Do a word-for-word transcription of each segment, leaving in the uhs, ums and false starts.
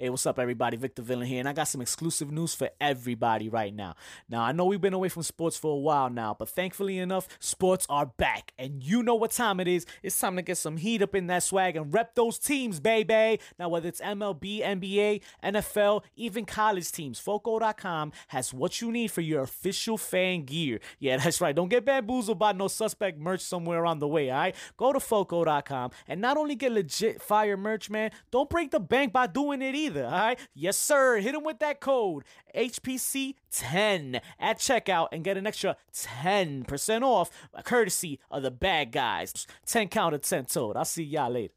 Hey, what's up, everybody? Victor Villain here, and I got some exclusive news for everybody right now. Now, I know we've been away from sports for a while now, but thankfully enough, sports are back, and you know what time it is. It's time to get some heat up in that swag and rep those teams, baby. Now, whether it's M L B, N B A, N F L, even college teams, Foco dot com has what you need for your official fan gear. Yeah, that's right. Don't get bamboozled by no suspect merch somewhere on the way, all right? Go to Foco dot com and not only get legit fire merch, man, don't break the bank by doing it either. Either, all right? Yes, sir. Hit them with that code H P C ten at checkout and get an extra ten percent off courtesy of the bad guys. ten count of ten told. I'll see y'all later.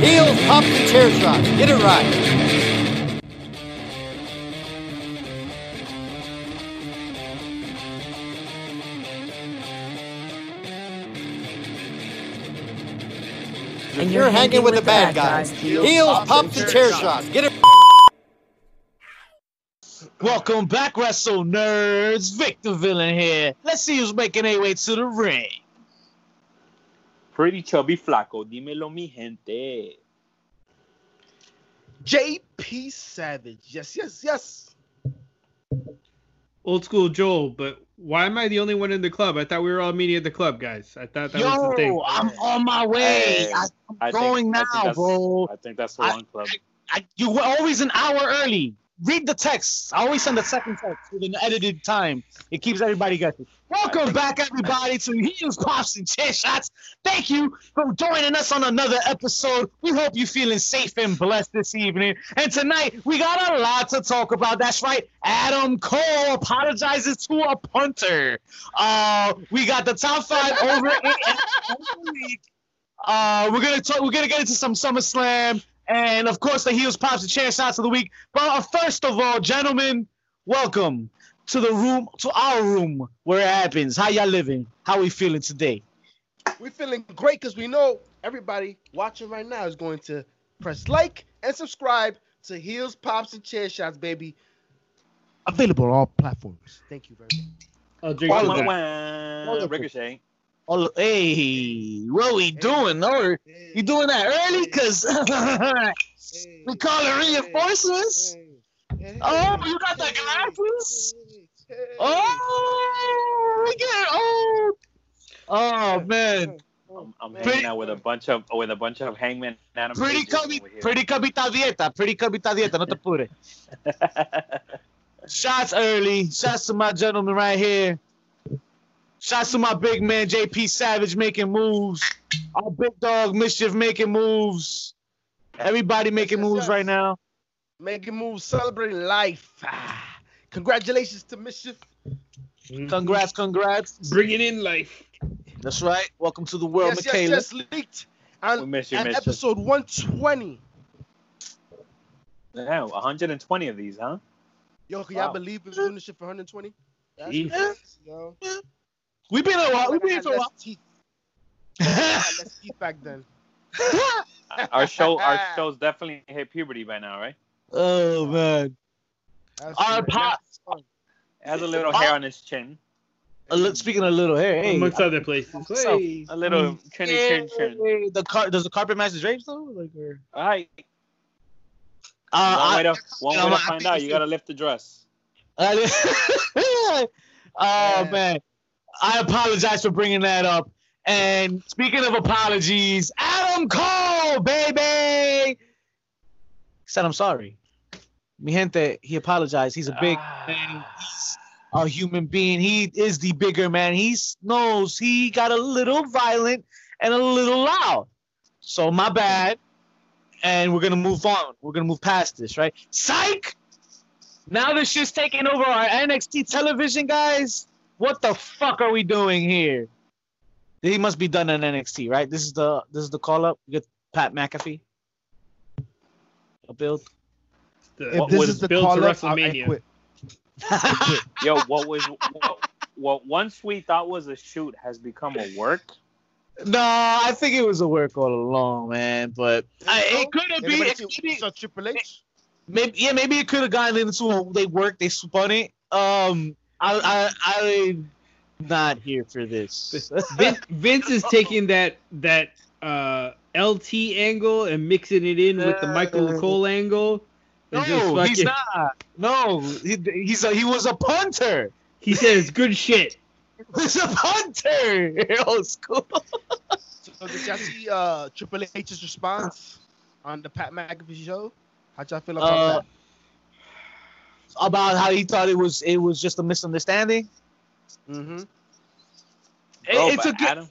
Heels, pop the chair shot. Get it right. And you're, you're hanging, hanging with, with the bad, bad guys. guys. Heels, Heels pop the chair shots. Shot. Get it. Welcome back, Wrestle Nerds. Victor Villain here. Let's see who's making their way to the ring. Pretty chubby flaco. Dímelo, mi gente. J P Savage. Yes, yes, yes. Old school Joel, but why am I the only one in the club? I thought we were all meeting at the club, guys. I thought that Yo, was the thing. Yo, I'm on my way. I, I'm I going think, now, I bro. I think that's the I, wrong club. I, I, you were always an hour early. Read the text. I always send the second text with an edited time. It keeps everybody guessing. Welcome back, everybody, to Heels, Pops, and Chair Shots. Thank you for joining us on another episode. We hope you're feeling safe and blessed this evening. And tonight, we got a lot to talk about. That's right. Adam Cole apologizes to a punter. Uh, we got the top five over in the league. Uh, we're gonna talk. We're gonna get into some SummerSlam, and of course, the Heels, Pops, and Chair Shots of the week. But uh, first of all, gentlemen, welcome to the room, to our room where it happens. How y'all living? How we feeling today? We're feeling great because we know everybody watching right now is going to press like and subscribe to Heels, Pops, and Chair Shots, baby. Available on all platforms. Thank you very much. Oh, wah, wah, wah. Ricochet. Oh, hey, what we hey. doing? No, hey. You doing that early? Because hey. we calling reinforcements. Hey. Hey. Oh, you got the glasses? Hey. Oh, we get old. Oh man, I'm, I'm pretty, hanging out with a bunch of with a bunch of hangman animals. Pretty cubby, pretty cubita dieta, pretty cubita dieta. No te pure. Shots early. Shots to my gentleman right here. Shots to my big man J P Savage making moves. Our big dog Mischief making moves. Everybody making moves right now. Making moves, celebrating life. Ah, congratulations to Mischief. Mm-hmm. Congrats, congrats. Bringing in life. That's right. Welcome to the world, yes, Michaela. Yes, yes, leaked. And, we miss you, and episode one twenty. Damn, one hundred twenty of these, huh? Yo, can wow. y'all believe we're doing this shit for one hundred twenty? That's yeah. Yo. Yeah. We've been a while. We've been for a while. Let's keep back then. our show, our show's definitely hit puberty by now, right? Oh man! Our pop has a little hair on his chin. Uh, speaking of little hair, hey, amongst other places, so, a little chinny yeah. chin chin. The car does the carpet match the drapes though? Like, or... all right. Uh, one I, way to, one way to I, find I out. You gotta lift the dress. oh yeah. man! I apologize for bringing that up. And speaking of apologies, Adam Cole, baby! He said, I'm sorry. Mi gente, he apologized. He's a big ah. man. He's a human being. He is the bigger man. He knows he got a little violent and a little loud. So my bad. And we're going to move on. We're going to move past this, right? Psych! Now this shit's taking over our N X T television, guys. What the fuck are we doing here? He must be done in N X T, right? This is the this is the call up. You get Pat McAfee. A build. The, if what this was is the build to WrestleMania? I, I quit. I quit. Yo, what was what, what once we thought was a shoot has become a work? No, I think it was a work all along, man. But I, it could have been. It could be, so Triple H. maybe yeah, maybe it could have gotten into a, they worked, they spun it. Um, I I I'm not here for this. Vince, Vince is taking that that uh L T angle and mixing it in with the Michael Cole angle. No, fucking... he's not. No, he, he's a, he was a punter. He says good shit. He's a punter. Old school. So did y'all see uh, Triple H's response on the Pat McAfee show? How'd y'all feel about uh, that? About how he thought it was it was just a misunderstanding. Mm-hmm. It, oh, it's a good. Adam?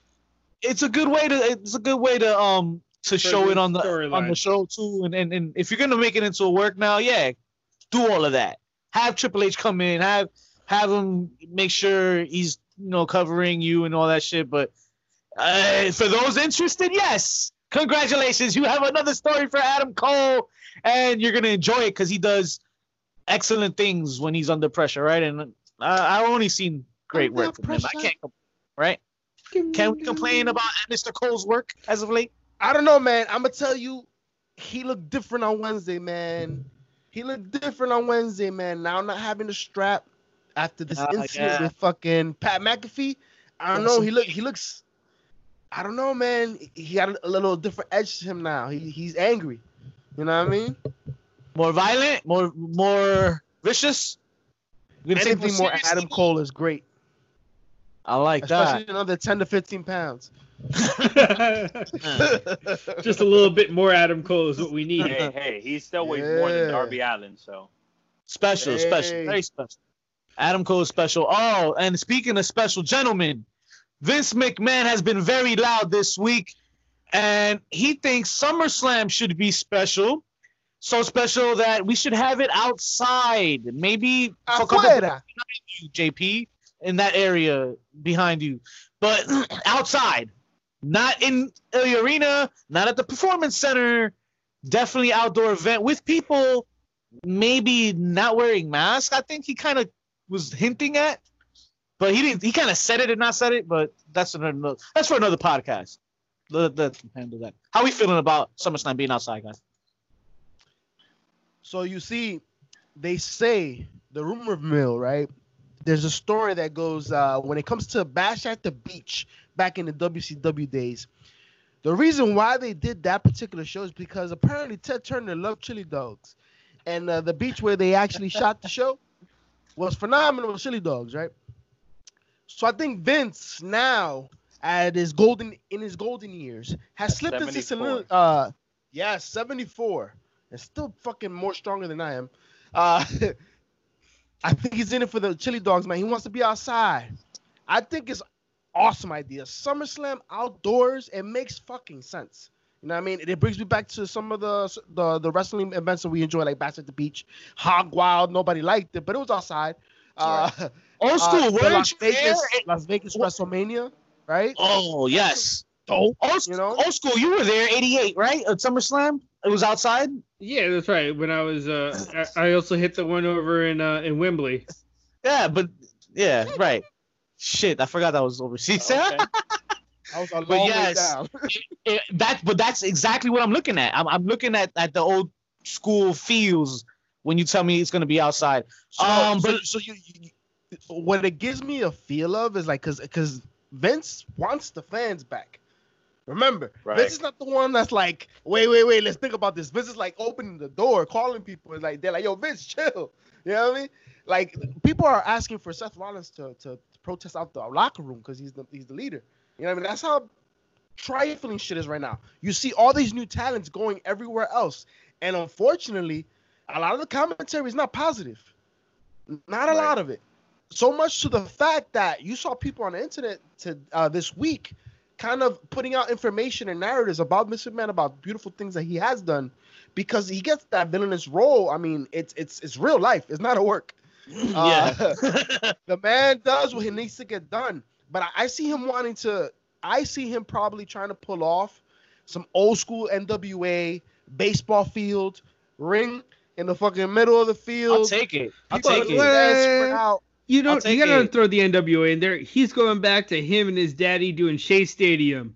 It's a good way to. It's a good way to um. to show it on the on line. the show too, and, and and if you're gonna make it into a work now, yeah, do all of that. Have Triple H come in, have have him make sure he's you know covering you and all that shit. But uh, for those interested, yes, congratulations, you have another story for Adam Cole, and you're gonna enjoy it because he does excellent things when he's under pressure, right? And I, I've only seen great work from him. I can't complain, right? Can we complain about Mister Cole's work as of late? I don't know, man. I'm going to tell you, he looked different on Wednesday, man. He looked different on Wednesday, man. Now not having the strap after this oh, incident yeah. with fucking Pat McAfee. I don't know. He look. He looks... I don't know, man. He got a little different edge to him now. He He's angry. You know what I mean? More violent? More more vicious? Anything more Adam Cole is great. I like Especially that. Especially another ten to fifteen pounds. Just a little bit more Adam Cole is what we need. Hey, hey, he still weighs yeah. more than Darby Allin, so special, hey. special, very special. Adam Cole is special. Oh, and speaking of special, gentlemen, Vince McMahon has been very loud this week, and he thinks SummerSlam should be special, so special that we should have it outside, maybe Afuera. J P in that area behind you, but outside. Not in the arena, not at the performance center, definitely outdoor event with people maybe not wearing masks. I think he kind of was hinting at, but he didn't. He kind of said it and not said it, but that's another. That's for another podcast. Let, let's handle that. How are we feeling about SummerSlam being outside, guys? So you see, they say the rumor mill, right? There's a story that goes uh, when it comes to Bash at the Beach. Back in the W C W days, the reason why they did that particular show is because apparently Ted Turner loved chili dogs, and uh, the beach where they actually shot the show was phenomenal with chili dogs, right? So I think Vince now, at his golden in his golden years, has slipped into some uh, yeah, seventy-four, and still fucking more stronger than I am. Uh, I think he's in it for the chili dogs, man. He wants to be outside. I think it's awesome idea. SummerSlam outdoors, it makes fucking sense. You know what I mean? It brings me back to some of the the, the wrestling events that we enjoy, like Bash at the Beach, Hog Wild. Nobody liked it, but it was outside. Uh, right. Old school. Uh, where Las, Vegas, Las Vegas WrestleMania, right? Oh, yes. Dope. Old, you know? Old school. You were there, eighty-eight, right? At SummerSlam? It was outside? Yeah, that's right. When I was, uh, I, I also hit the one over in, uh, in Wembley. Yeah, but, yeah, right. Shit, I forgot that was overseas. Oh, okay. I was a long but yes, way down. it, it, that but that's exactly what I'm looking at. I'm I'm looking at, at the old school feels when you tell me it's gonna be outside. So, um, but so, so you, you, what it gives me a feel of is like because because Vince wants the fans back. Remember, right. Vince is not the one that's like, wait, wait, wait, let's think about this. Vince is like opening the door, calling people, and like they're like, yo, Vince, chill. You know what I mean? Like people are asking for Seth Rollins to to. protest out the locker room because he's the he's the leader. You know what I mean? That's how trifling shit is right now. You see all these new talents going everywhere else, and unfortunately, a lot of the commentary is not positive. Not a right. lot of it. So much to the fact that you saw people on the internet to uh, this week, kind of putting out information and narratives about Mister Man, about beautiful things that he has done, because he gets that villainous role. I mean, it's it's it's real life. It's not a work. Yeah, uh, the man does what he needs to get done, but I, I see him wanting to. I see him probably trying to pull off some old school N W A baseball field ring in the fucking middle of the field. I'll take it. I'll People take it. Out. You know, you gotta it. throw the N W A in there. He's going back to him and his daddy doing Shea Stadium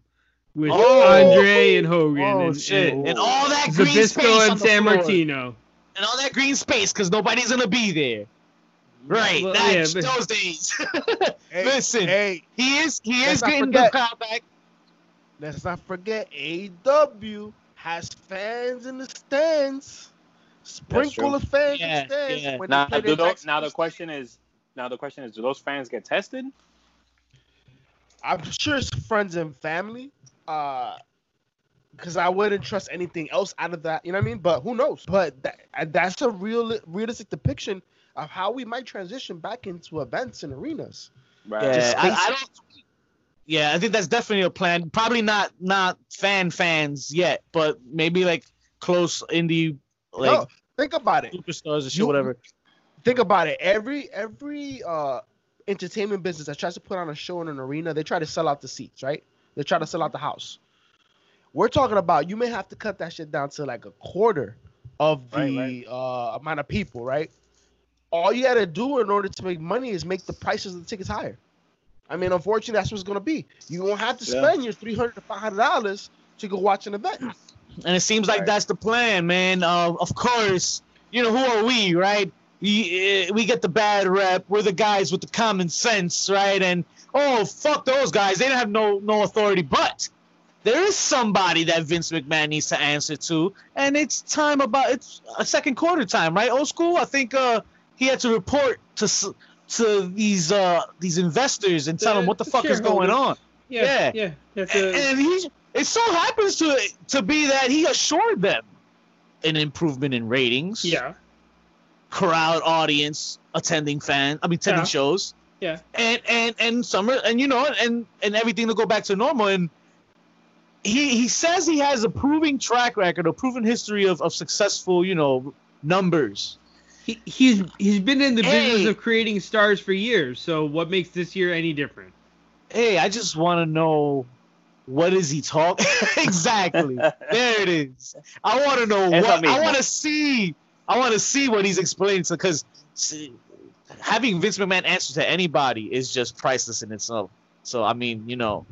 with oh, Andre and Hogan oh, and, shit. and, and all that Zabisco green space and on the San floor. Martino. and all that green space because nobody's gonna be there. Right, well, that's yeah, those days. hey, Listen, hey, he is he is getting the crowd back. Let's not forget, A E W has fans in the stands. Sprinkle of fans yeah, in the stands. Yeah. When now, do those, now the question is, now the question is, do those fans get tested? I'm sure it's friends and family. Uh, because I wouldn't trust anything else out of that. You know what I mean? But who knows? But that, that's a real realistic depiction of how we might transition back into events and arenas. Right. Yeah, I, I don't. Yeah, I think that's definitely a plan. Probably not not fan fans yet, but maybe like close indie. Like, no, think about it. Superstars or shit, you, whatever. Think about it. Every every uh entertainment business that tries to put on a show in an arena, they try to sell out the seats, right? They try to sell out the house. We're talking about you may have to cut that shit down to like a quarter of the right, right. Uh, amount of people, right? All you got to do in order to make money is make the prices of the tickets higher. I mean, unfortunately, that's what's going to be. You won't have to spend yeah. your three hundred dollars to five hundred dollars to go watch an event. And it seems like right. that's the plan, man. Uh, of course, you know, who are we, right? We, we get the bad rep. We're the guys with the common sense, right? And, oh, fuck those guys. They don't have no, no authority. But there is somebody that Vince McMahon needs to answer to. And it's time about – it's a second quarter time, right? Old school, I think uh, – he had to report to to these uh these investors and tell the, them what the, the fuck is going on. Yeah, yeah. yeah and, and he it so happens to to be that he assured them an improvement in ratings. Yeah. Crowd audience attending fan. I mean, attending yeah. shows. Yeah. And and and summer and you know and and everything to go back to normal. And he he says he has a proven track record, a proven history of of successful you know numbers. He, he's he's been in the hey. business of creating stars for years, so what makes this year any different? Hey, I just want to know, what is he talking? Exactly, there it is. I want to know what, what I, mean. I want to see. I want to see what he's explaining to, because having Vince McMahon answer to anybody is just priceless in itself. So I mean, you know,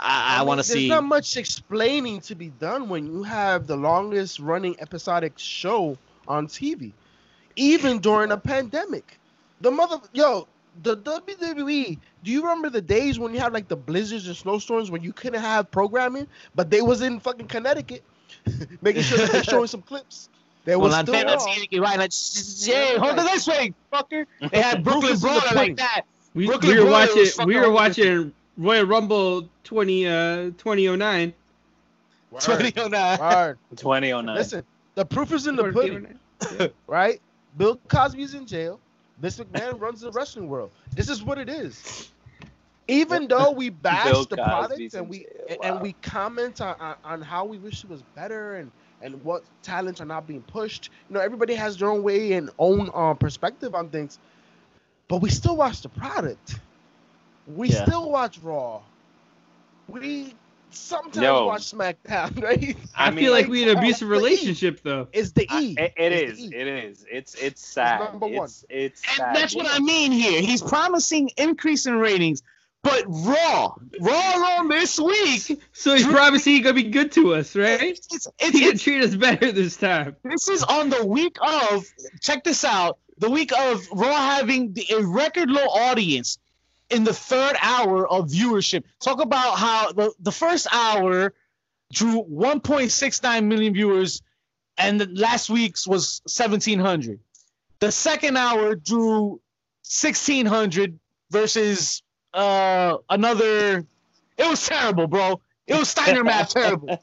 I, I, I mean, want to see. There's not much explaining to be done when you have the longest running episodic show on T V. Even during a pandemic, the mother yo the W W E. Do you remember the days when you had like the blizzards and snowstorms when you couldn't have programming, but they was in fucking Connecticut, making sure that they're showing some clips. They was well, still on. Right, like, yeah, hold on this way, fucker. They had Brooklyn Brawler like that. We, we were watching. We were watching Royal Rumble twenty uh twenty oh nine. Twenty oh nine. Twenty oh nine. Listen, the proof is in the pudding, yeah. right? Bill Cosby's in jail. Vince McMahon runs the wrestling world. This is what it is. Even though we bash the product and we wow. and we comment on, on, on how we wish it was better and, and what talents are not being pushed, you know, everybody has their own way and own uh, perspective on things. But we still watch the product. We yeah. still watch Raw. We sometimes Yo. watch SmackDown, right? I, I mean, feel like we had an abusive relationship, e. though. It's the E. I, it it it's is. E. It is. It's it's sad. It's number one. It's, it's and sad. That's what I mean here. He's promising increase in ratings, but Raw, Raw on this week. So he's promising he's gonna be good to us, right? It's, it's, it's, he's gonna treat us better this time. This is on the week of. Check this out. The week of Raw having the, a record low audience. In the third hour of viewership. Talk about how the, the first hour drew one point six nine million viewers, and the last week's was seventeen hundred. The second hour drew sixteen hundred versus uh, another. It was terrible, bro. It was Steiner math terrible.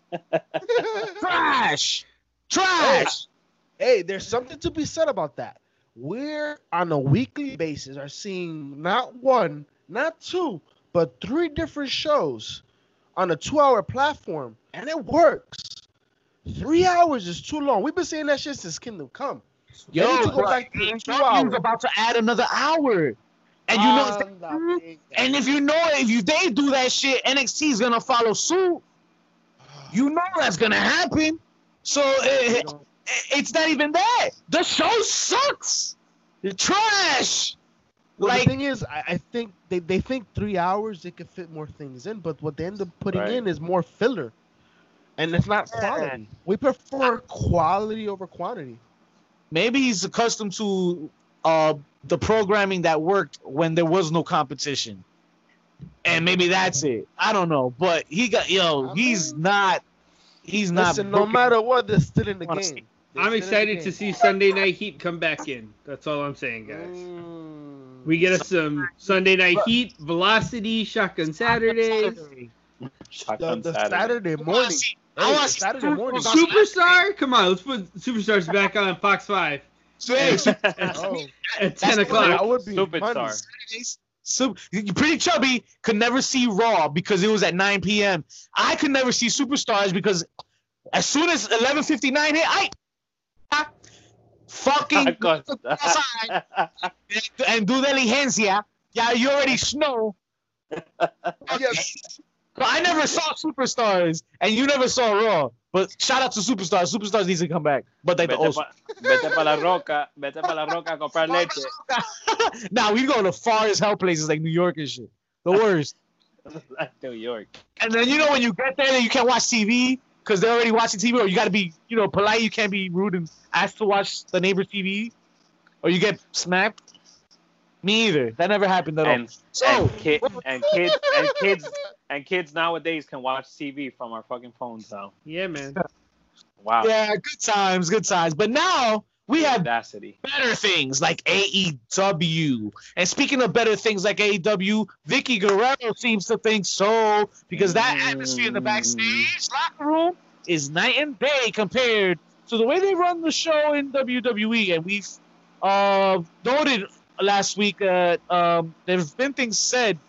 Trash. Trash. Hey, there's something to be said about that. We're on a weekly basis are seeing not one, not two, but three different shows on a two-hour platform, and it works. Three hours is too long. We've been saying that shit since Kingdom Come. Yo, they need to go bro, back to two hours. About to add another hour, and you know, um, and if you know, if you they do that shit, N X T is gonna follow suit. You know that's gonna happen. So. It, It's not even that. The show sucks. It's trash. Well, like, the thing is, I, I think they, they think three hours they could fit more things in, but what they end up putting right. in is more filler, and it's not quality. We prefer quality over quantity. Maybe he's accustomed to uh, the programming that worked when there was no competition. And maybe that's it. I don't know. But he got, yo, I he's mean, not, he's listen, not. Listen, no matter what, they're still in the game. I'm excited to see Sunday Night Heat come back in. That's all I'm saying, guys. Mm. We get us some Sunday Night Heat, Velocity, Shotgun Saturdays. Shotgun the, the Saturday. Saturday morning. I want Saturday morning. Superstar? Come on, let's put Superstars back on Fox five. at, oh. at ten o'clock. I would be Superstar. So, Pretty Chubby could never see Raw because it was at nine p.m. I could never see Superstars because as soon as eleven fifty-nine hit, I, I fucking outside and do diligencia. Yeah, you already snow. I never saw Superstars, and you never saw Raw. But shout out to Superstars. Superstars needs to come back. But they also. Vete pa la roca. Vete pa la roca a comprar leche. Nah, we go to far as hell places like New York and shit. The worst. Like New York. And then, you know, when you get there, then you can't watch T V because they're already watching T V. Or you got to be, you know, polite. You can't be rude and asked to watch the neighbor's T V. Or you get snapped. Me either. That never happened at and, all. So, and, kid, and kids, and kids, and kids nowadays can watch T V from our fucking phones now. Yeah, man. Wow. Yeah, good times, good times. But now we the have audacity. Better things like A E W. And speaking of better things like A E W, Vicky Guerrero seems to think so because that mm. atmosphere in the backstage locker room is night and day compared to the way they run the show in W W E. And we've uh, noted. Last week, uh, um, there's been things said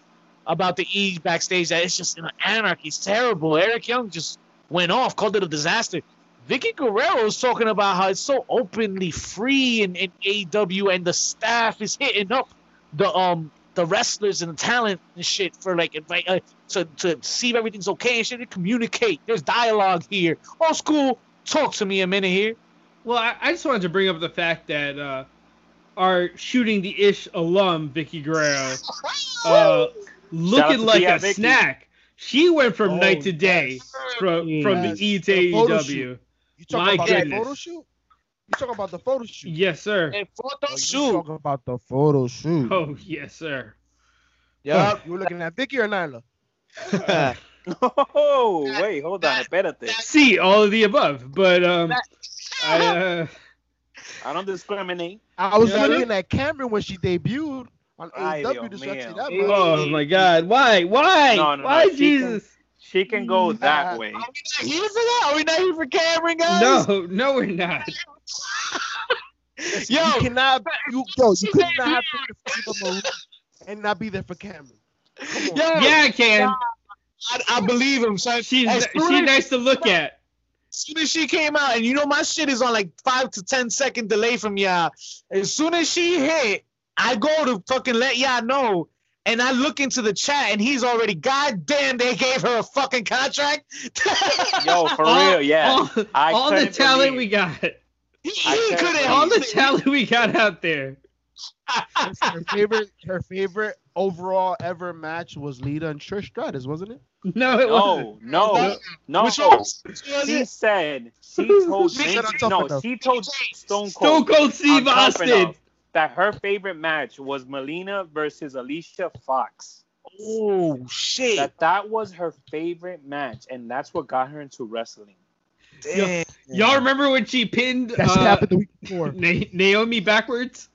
about the E backstage that it's just an anarchy. It's terrible. Eric Young just went off, called it a disaster. Vicky Guerrero is talking about how it's so openly free in, in A E W, and the staff is hitting up the um the wrestlers and the talent and shit for like invite uh, to to see if everything's okay and shit. And communicate. There's dialogue here. Old school. Talk to me a minute here. Well, I, I just wanted to bring up the fact that. Uh... Are shooting the ish alum Vicky Guerrero, uh, looking like a Vicky. Snack. She went from oh, night to day yes. from yes. from the E to A E W. You talking about goodness. That photo shoot? You talking about the photo shoot? Yes, sir. The photo oh, shoot. Talking about the photo shoot. Oh yes, sir. Yup. You were looking at Vicky or Nyla? uh, oh wait, hold on. Espérate. See all of the above, but um, I. Uh, I don't discriminate. I was yeah. looking at Cameron when she debuted on A E W. Oh my God! Why? Why? No, no, Why, no. She Jesus? Can, she can go that uh, way. Are we not here for that? Are we not here for Cameron, guys? No, no, we're not. yo, you cannot. You, yo, you could not have been and not be there for Cameron. Yo, yeah, I can. I, I believe him. So she's she's nice to look at. As soon as she came out, and you know my shit is on like five to ten second delay from y'all. As soon as she hit, I go to fucking let y'all know, and I look into the chat, and he's already. God damn, they gave her a fucking contract. Yo, for all, real, yeah. All, I all the talent believe. We got. He, he couldn't. All the talent we got out there. her favorite, her favorite overall ever match was Lita and Trish Stratus, wasn't it? No, it no, wasn't. No, no, no. She said she told she, no, she told Stone Cold, Stone Cold Steve Austin that her favorite match was Melina versus Alicia Fox. Oh shit! That that was her favorite match, and that's what got her into wrestling. Damn. Yo, y'all remember when she pinned that uh, happened the week before Na- Naomi backwards?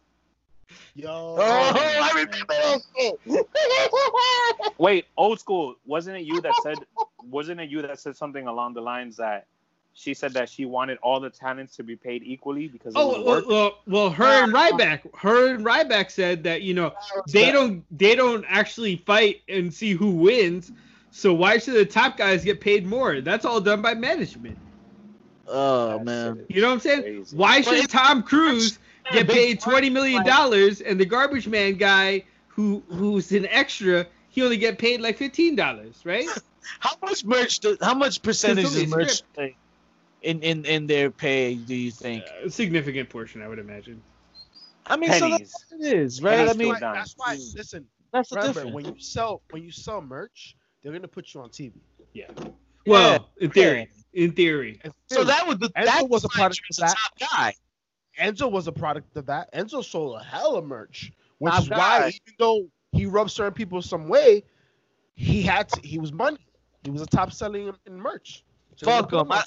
Yo. Oh, I remember old school. Wait, old school. Wasn't it you that said? Wasn't it you that said something along the lines that she said that she wanted all the talents to be paid equally because oh, it would work? Well, well, her and Ryback, her and Ryback said that you know they don't they don't actually fight and see who wins. So why should the top guys get paid more? That's all done by management. Oh That's man, you know what I'm saying? Crazy. Why should Tom Cruise? Get paid twenty million dollars, and the garbage man guy who who's an extra, he only get paid like fifteen dollars, right? How much merch? Do, how much percentage is merch in, in, in their pay, do you think? Uh, a significant portion, I would imagine. I mean, pennies. So that's what it is, right? Pennies I mean, that's why, listen, that's the difference. When you sell, when you sell merch, they're going to put you on T V. Yeah. Well, yeah. in theory. In theory. In theory. So that was the, that was a part of the top guy. Enzo was a product of that. Enzo sold a hell of merch, which My is God. why, even though he rubbed certain people some way, he had to, he was money. He was a top selling in merch. So Fuck him. I,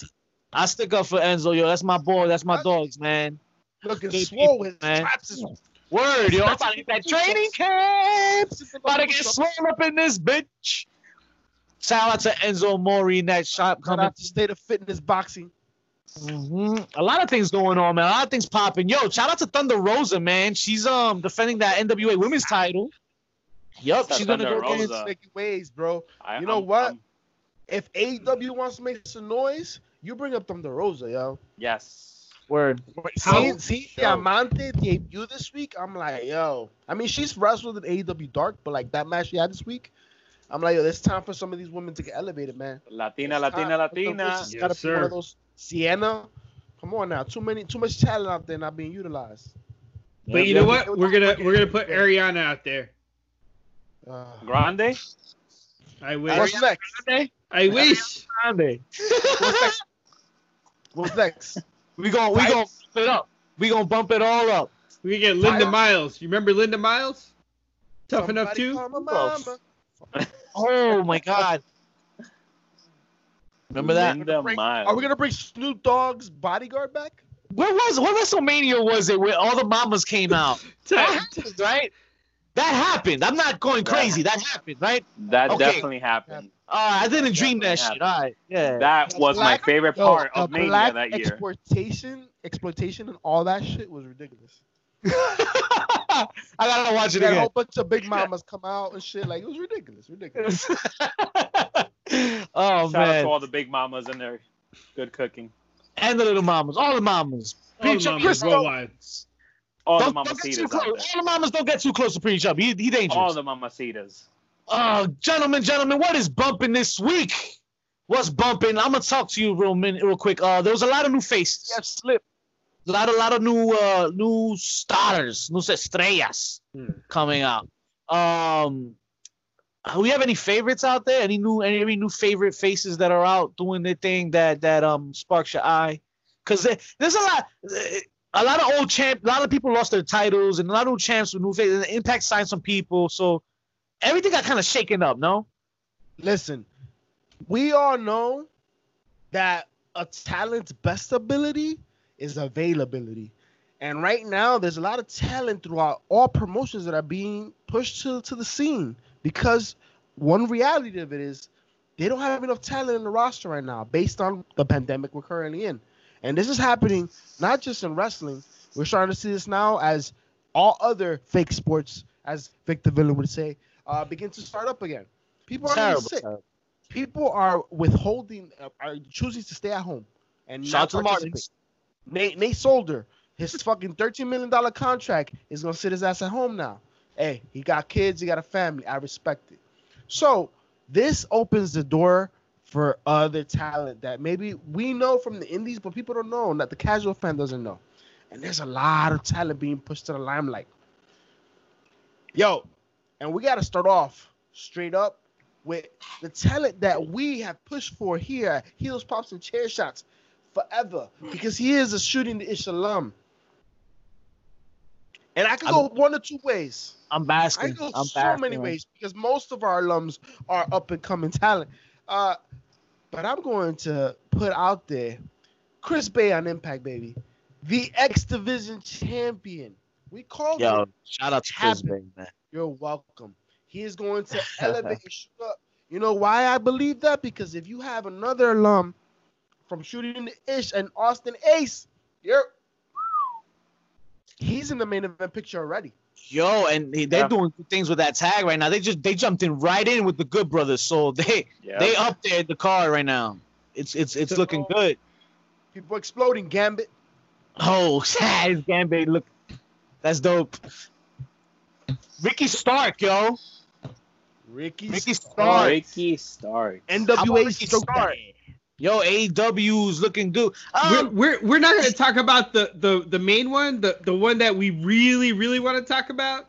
I stick up for Enzo, yo. That's my boy. That's my dogs, man. Looking swole, his traps is word, yo. I'm about to get that training camp. About to get swole up in this bitch. Shout out to Enzo Mori in that shop coming. Shout out to State of Fitness Boxing. Mm-hmm. A lot of things going on, man. A lot of things popping. Yo, shout out to Thunder Rosa, man. She's um defending that N W A women's title. Yup, she's gonna go against Mickey Ways, bro. I, you know I'm, what? I'm... If A E W wants to make some noise, you bring up Thunder Rosa, yo. Yes. Word. Seeing see, Diamante debut this week, I'm like, yo. I mean, she's wrestled in A E W Dark, but like that match she had this week, I'm like, yo, it's time for some of these women to get elevated, man. Latina, it's Latina, time. Latina. Yes, gotta sir. Be one of those. Sienna, come on now. Too many, too much talent out there not being utilized. But yeah, you know what? We're gonna we're gonna put Ariana out there. Uh, Grande. I wish. What's next? Grande? I wish. Grande. What's next? What's next? We gonna we gonna bump it up. We gonna bump it all up. We get Linda Miles. You remember Linda Miles? Tough Enough too. Oh my God. Remember that? Linda bring, Miles. Are we gonna bring Snoop Dogg's bodyguard back? Where was what WrestleMania was it where all the mamas came out? That happened, right? That happened. I'm not going crazy. That happened, right? That okay. definitely happened. Uh, I didn't that dream that happened. shit. All right, yeah. That was black, my favorite part yo, of Mania black that year. Exploitation, exploitation, and all that shit was ridiculous. I gotta watch it again. A whole bunch of big mamas come out and shit. Like it was ridiculous, ridiculous. Oh Shout man! Shout out to all the big mamas and their good cooking, and the little mamas, all the mamas. All the mamas, roll lines. All the mamacitas. All the mamas don't get too close to Preach Up. He, he dangerous. All the mamacitas. Oh, gentlemen, gentlemen, what is bumping this week? What's bumping? I'm gonna talk to you real minute, real quick. Uh, there was a lot of new faces. Yeah, slip. A lot, a lot of new, uh, new stars, new estrellas hmm. coming out. Um. Do we have any favorites out there? Any new, any, any new favorite faces that are out doing their thing that that um sparks your eye? Because there, there's a lot, a lot of old champ, a lot of people lost their titles, and a lot of new champs with new faces. And Impact signed some people, so everything got kind of shaken up. No, listen, we all know that a talent's best ability is availability, and right now there's a lot of talent throughout all promotions that are being pushed to to the scene. Because one reality of it is they don't have enough talent in the roster right now based on the pandemic we're currently in. And this is happening not just in wrestling. We're starting to see this now as all other fake sports, as Victor Villain would say, uh, begin to start up again. People are terrible, sick. Terrible. People are withholding, uh, are choosing to stay at home. And shout out to Martins. Nate, Nate Solder, his fucking thirteen million dollars contract is going to sit his ass at home now. Hey, he got kids, he got a family. I respect it. So this opens the door for other talent that maybe we know from the indies, but people don't know, and that the casual fan doesn't know. And there's a lot of talent being pushed to the limelight. Yo, and we got to start off straight up with the talent that we have pushed for here, Heels, Pops, and Chair Shots forever, because he is a Shooting the Ish alum. And I could go I'm, one or two ways. I'm basking. I could go I'm so basking. many ways because most of our alums are up-and-coming talent. Uh, but I'm going to put out there Chris Bey on Impact, baby. The X-Division champion. We called him. Yo, shout out to Chris Bey, man. You're welcome. He is going to elevate and shoot up. You know why I believe that? Because if you have another alum from Shooting the Ish and Austin Ace, you're... he's in the main event picture already. Yo, and they're yeah. doing good things with that tag right now. They just they jumped in right in with the Good Brothers, so they yeah. they up there in the car right now. It's it's it's so, looking good. People exploding, Gambit. Oh, sad Gambit. Look, that's dope. Ricky Stark, yo. Ricky. Ricky Stark. Ricky Stark. N W A Stark. Yo, A E W's looking good. Um, we're, we're we're not gonna talk about the, the, the main one, the, the one that we really really want to talk about.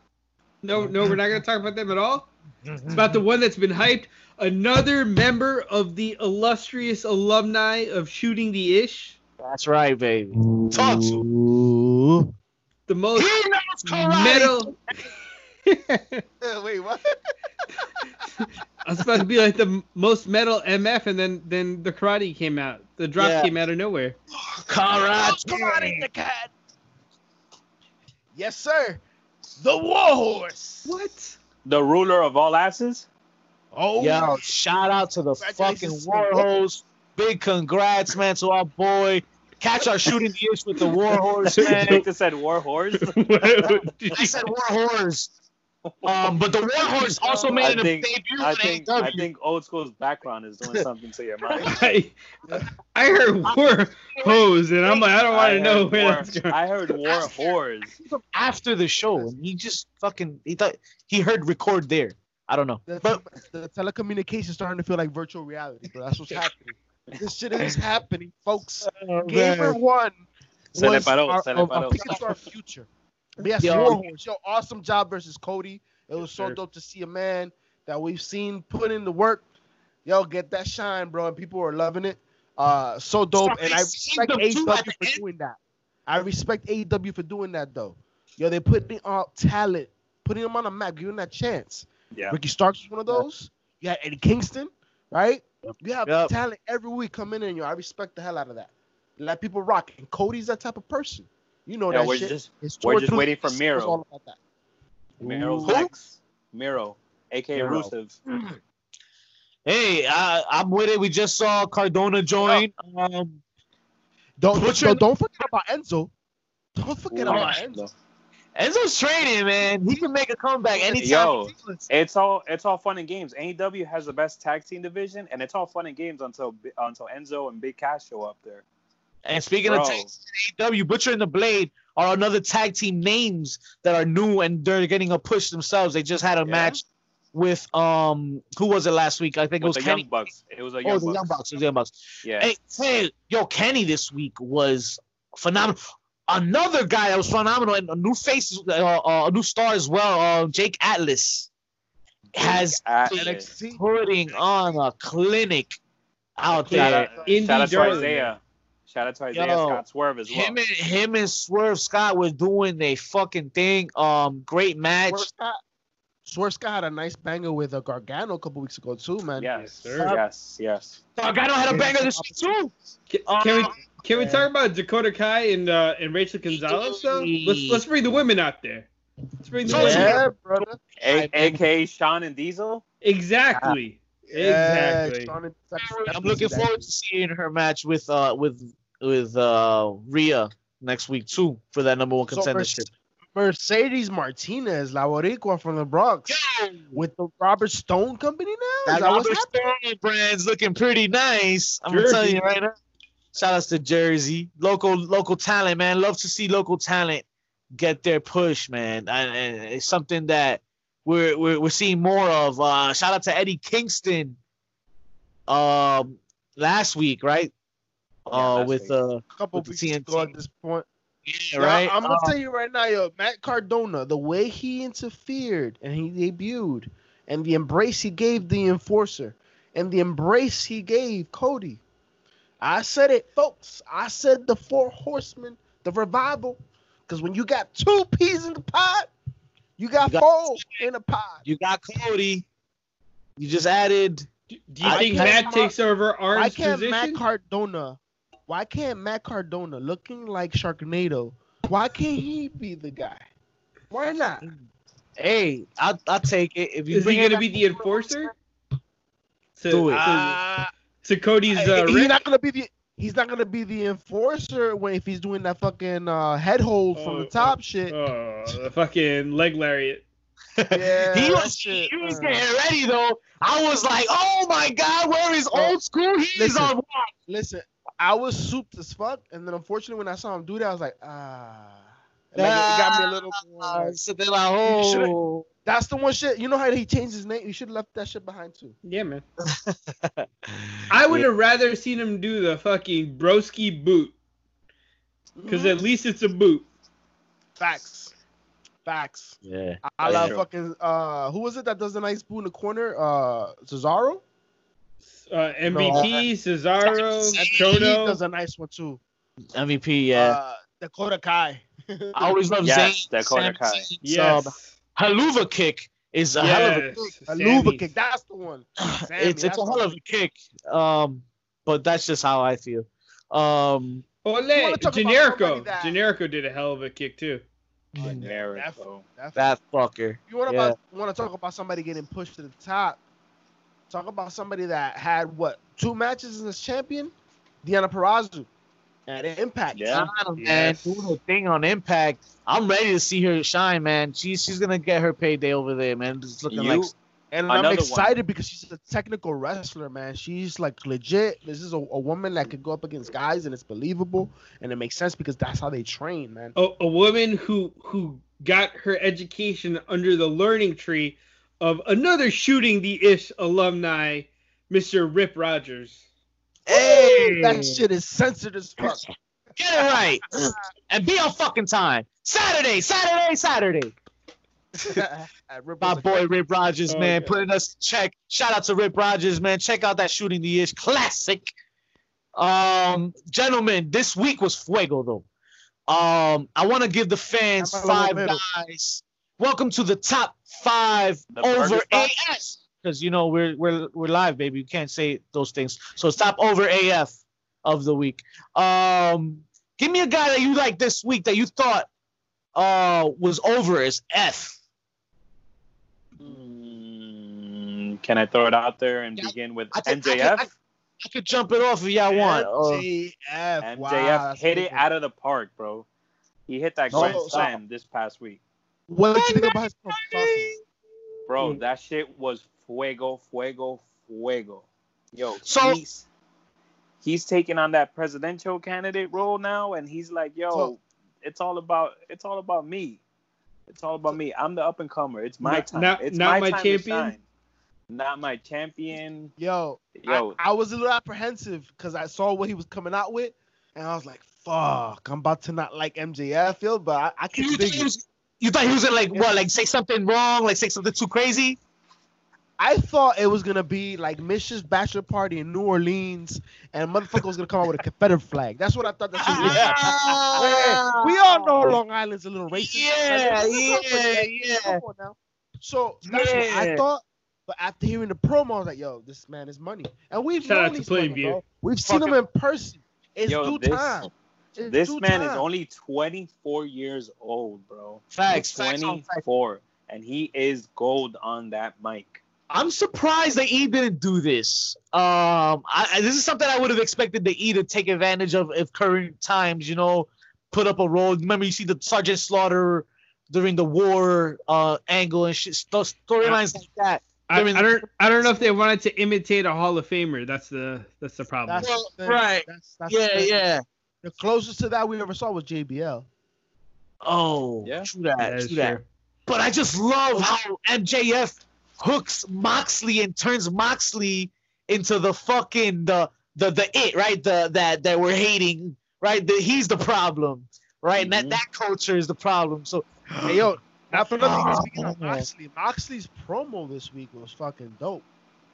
No, no, we're not gonna talk about them at all. It's about the one that's been hyped. Another member of the illustrious alumni of Shooting the Ish. That's right, baby. Talk to. know the most he knows metal. uh, wait, what? I was supposed to be like the most metal M F, and then then the karate came out. The drop yeah. came out of nowhere. Oh, karate, karate, the cat. Yes, sir. The Warhorse. What? The ruler of all asses. Oh, yo! Shout out to the fucking Warhorse. Big congrats, man, to our boy. Catch our shooting the ish with the Warhorse, man. I said Warhorse. I said Warhorse. Um, but the Warhorse also made I an think, debut I think, in A E W. I think old school's background is doing something to your mind. I, I heard Warhorse, and I'm like, I don't want to know where war, that's going. I heard Warhorse after the show, and he just fucking he thought he heard record there. I don't know. The, but the telecommunication is starting to feel like virtual reality, bro. That's what's happening. This shit is happening, folks. Oh, Gamer One was our, our, a pick into our future. But yes, yo. Warhorse, yo, awesome job versus Cody. It was so dope to see a man that we've seen put in the work. Yo, get that shine, bro, and people are loving it. Uh, so dope, so and I respect A E W for end. doing that. I respect A E W for doing that, though. Yo, they're putting out talent, putting them on the map, giving that chance. Yeah. Ricky Stark was one of those. You had Eddie Kingston, right? You have yep. talent every week coming in. Yo, I respect the hell out of that. Let people rock. And Cody's that type of person. You know yeah, that we're shit. Just, we're just waiting for Miro. It's all about that. Miro's next. Miro, a k a. Miro. Rusev. Hey, I, I'm with it. We just saw Cardona join. Yeah. Um, don't, no, don't forget about Enzo. Don't forget Ooh, about Enzo. No. Enzo's training, man. He can make a comeback anytime. Yo, it's all it's all fun and games. A E W has the best tag team division, and it's all fun and games until until Enzo and Big Cass show up there. And speaking Bro. of tag team, A E W, Butcher and the Blade are another tag team names that are new, and they're getting a push themselves. They just had a yeah. match with um, who was it last week? I think with it was the Kenny. Young Bucks. It was a Young oh, Bucks. The Young Bucks. It was the Young Bucks. Yeah. Hey, hey, yo, Kenny this week was phenomenal. Another guy that was phenomenal and a new face, uh, uh, a new star as well. Uh, Jake Atlas has Atlas. been putting on a clinic out there. Shout out to Isaiah. Shout out to Isaiah Yo, Scott Swerve as well. Him and, him and Swerve Scott were doing a fucking thing. Um, great match. Swerve Scott, Swerve Scott had a nice banger with a Gargano a couple weeks ago too, man. Yes, yes, sir. yes, yes. Gargano had a banger this week too. Can, can we? Can we yeah. talk about Dakota Kai and uh, and Rachel Gonzalez though? Let's let's bring the women out there. Let's bring the yeah, women, brother. A- A K A Sean and Diesel. Exactly. Yeah. Exactly. Yeah, I'm looking forward to seeing her match with uh with with uh Rhea next week too for that number one contendership. So Mercedes Martinez, La Boricua from the Bronx, yeah. with the Robert Stone Company now. That that Robert Stone brand's looking pretty nice. I'm Jersey. gonna tell you right now. Shout outs to Jersey. Local local talent, man. Love to see local talent get their push, man. And, and it's something that we're, we're we're seeing more of. Uh, shout out to Eddie Kingston um, last week, right? Yeah, uh, last with week. Uh, a couple with weeks ago at this point. Yeah, right. Now, I'm going to uh, tell you right now, yo, Matt Cardona, the way he interfered and he debuted and the embrace he gave the enforcer and the embrace he gave Cody. I said it, folks. I said the four horsemen, the revival. Because when you got two peas in the pod, you got, got four in the pod. You got Cody. You just added. Do you I think Matt Card- takes over Arn's position? Why can't Matt Cardona? Why can't Matt Cardona, looking like Sharknado, why can't he be the guy? Why not? Hey, I'll, I'll take it. If you Is he going to be the enforcer? So, do it. Uh, To Cody's, uh, he's not gonna be the he's not gonna be the enforcer when if he's doing that fucking uh, head hold oh, from the top oh, shit. Oh, the fucking leg lariat. Yeah, he was shit. he was getting uh, ready though. I was like, oh my god, where is old school? He's listen, on one. Listen, I was souped as fuck, and then unfortunately when I saw him do that, I was like, ah, nah, like, it got me a little. Uh, so they're like, oh. That's the one shit. You know how he changed his name? You should have left that shit behind, too. Yeah, man. I would have yeah. rather seen him do the fucking broski boot. Because mm-hmm. at least it's a boot. Facts. Facts. Yeah. I love yeah. fucking... Uh, who was it that does the nice boot in the corner? Uh, Cesaro? Uh, M V P, no. Cesaro, Chono. Does a nice one, too. M V P, yeah. Uh, Dakota Kai. I always love yes, Zayn. Dakota Kai. Yes. Um, Haluva kick is a yes. hell of a kick. Haluva kick. That's the one. Sammy, it's it's a hell of a kick. Um, but that's just how I feel. Um, Ole, Generico. Generico did a hell of a kick too. Generico. That, that fucker. You want yeah. about want to talk about somebody getting pushed to the top? Talk about somebody that had what two matches as champion? Deonna Purrazzo. At Impact, yeah, man, yes. doing her thing on Impact. I'm ready to see her shine, man. She's she's gonna get her payday over there, man. It's looking you, like, and I'm excited one. because she's a technical wrestler, man. She's like legit. This is a, a woman that could go up against guys, and it's believable, and it makes sense because that's how they train, man. A, a woman who who got her education under the learning tree of another Shooting the Ish alumni, Mister Rip Rogers. Hey, that shit is censored as fuck. Get it right and be on fucking time. Saturday, Saturday, Saturday. My boy Rip Rogers, oh, man, yeah. putting us in check. Shout out to Rip Rogers, man. Check out that Shooting the Ish classic. Um, gentlemen, this week was fuego though. Um, I want to give the fans five guys. Welcome to the top five the over A S. Because you know we're we're we're live, baby. You can't say those things. So stop over A F of the week. Um, give me a guy that you like this week that you thought uh was over as F. Mm, can I throw it out there and yeah, begin with I think, M J F? I could, I, I could jump it off if y'all want. M J F, uh, wow, M J F hit it out of the park, bro. He hit that grand no, slam uh, this past week. What did you think about his performance? Bro, mm. that shit was fuego, fuego, fuego. Yo, so, he's, he's taking on that presidential candidate role now, and he's like, yo, so, it's all about it's all about me. It's all about me. I'm the up-and-comer. It's my time. Not, it's not my, my champion. Not my champion. Yo, yo. I, I was a little apprehensive because I saw what he was coming out with, and I was like, fuck, I'm about to not like M J F, yo, but I, I can dig it. You thought he was gonna like what, like say something wrong, like say something too crazy? I thought it was gonna be like Mish's bachelor party in New Orleans, and motherfucker was gonna come out with a Confederate flag. That's what I thought. That's what yeah. we all know Long Island's a little racist. Yeah, yeah, yeah. Come on now. So that's yeah. what I thought. But after hearing the promo, I was like, "Yo, this man is money," and we've Shout known he's money, bro. We've Fuck seen him in person. It's Yo, due this... time. It's this man time. is only twenty-four years old, bro. Facts. He's twenty-four, facts. And he is gold on that mic. I'm surprised that E didn't do this. Um, I, this is something I would have expected the E to take advantage of if current times, you know, put up a role. Remember, you see the Sergeant Slaughter during the war uh, angle and shit. Storylines like that. I, I don't. I don't know if they wanted to imitate a Hall of Famer. That's the. That's the problem. That's well, the, right. That's, that's yeah. The, yeah. The closest to that we ever saw was J B L. Oh, yeah. true that, that true that. True. But I just love how M J F hooks Moxley and turns Moxley into the fucking the the the it right the that that we're hating right. The, he's the problem right. Mm-hmm. And that that culture is the problem. So hey, yo, not for nothing. Oh, speaking of Moxley, Moxley's promo this week was fucking dope.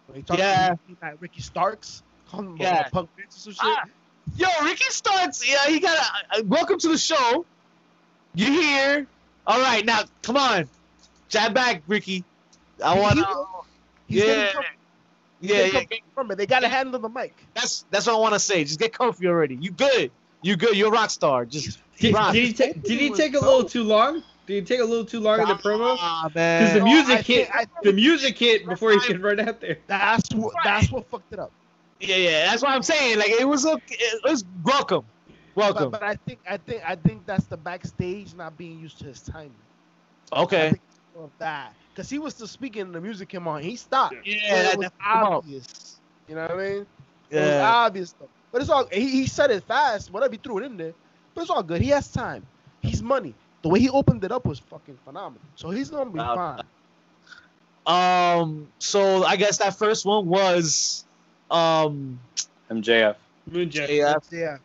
When he talked yeah. to Ricky Starks, calling him yeah. a punk bitch or some ah. shit. Yo, Ricky Starks, yeah, he got a, uh, welcome to the show. You're here. All right, now, come on. Jab back, Ricky. I want to. Yeah. Yeah, yeah. From it. They got to handle the mic. That's that's what I want to say. Just get comfy already. You good. You good. You're a rock star. Just did, rock. Did he, ta- did he take a little too long? Did he take a little too long in the promo? Ah, man. Because the music no, hit. I, the music hit before he could run out there. That's what, that's what fucked it up. Yeah, yeah, that's what I'm saying. Like it was a, it was welcome, welcome. But, but I think, I think, I think that's the backstage not being used to his timing. Okay. I think of that, because he was still speaking and the music came on. He stopped. Yeah, it was obvious. You know what I mean? Yeah. It was obvious, though. But it's all. He, he said it fast. Whatever, he threw it in there. But it's all good. He has time. He's money. The way he opened it up was fucking phenomenal. So he's gonna be wow. fine. Um. So I guess that first one was. Um, M J F. M J F. Yeah.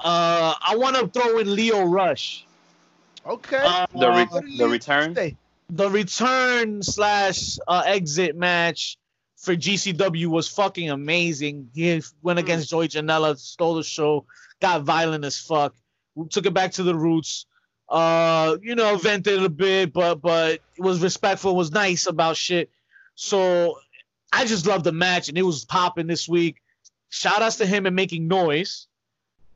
Uh, I want to throw in Lio Rush. Okay. Uh, the re- the return. The return slash uh, exit match for G C W was fucking amazing. He went against Joey Janela, stole the show, got violent as fuck, took it back to the roots. uh, you know, vented a bit, but but was respectful, was nice about shit. So I just loved the match, and it was popping this week. Shout outs to him and making noise.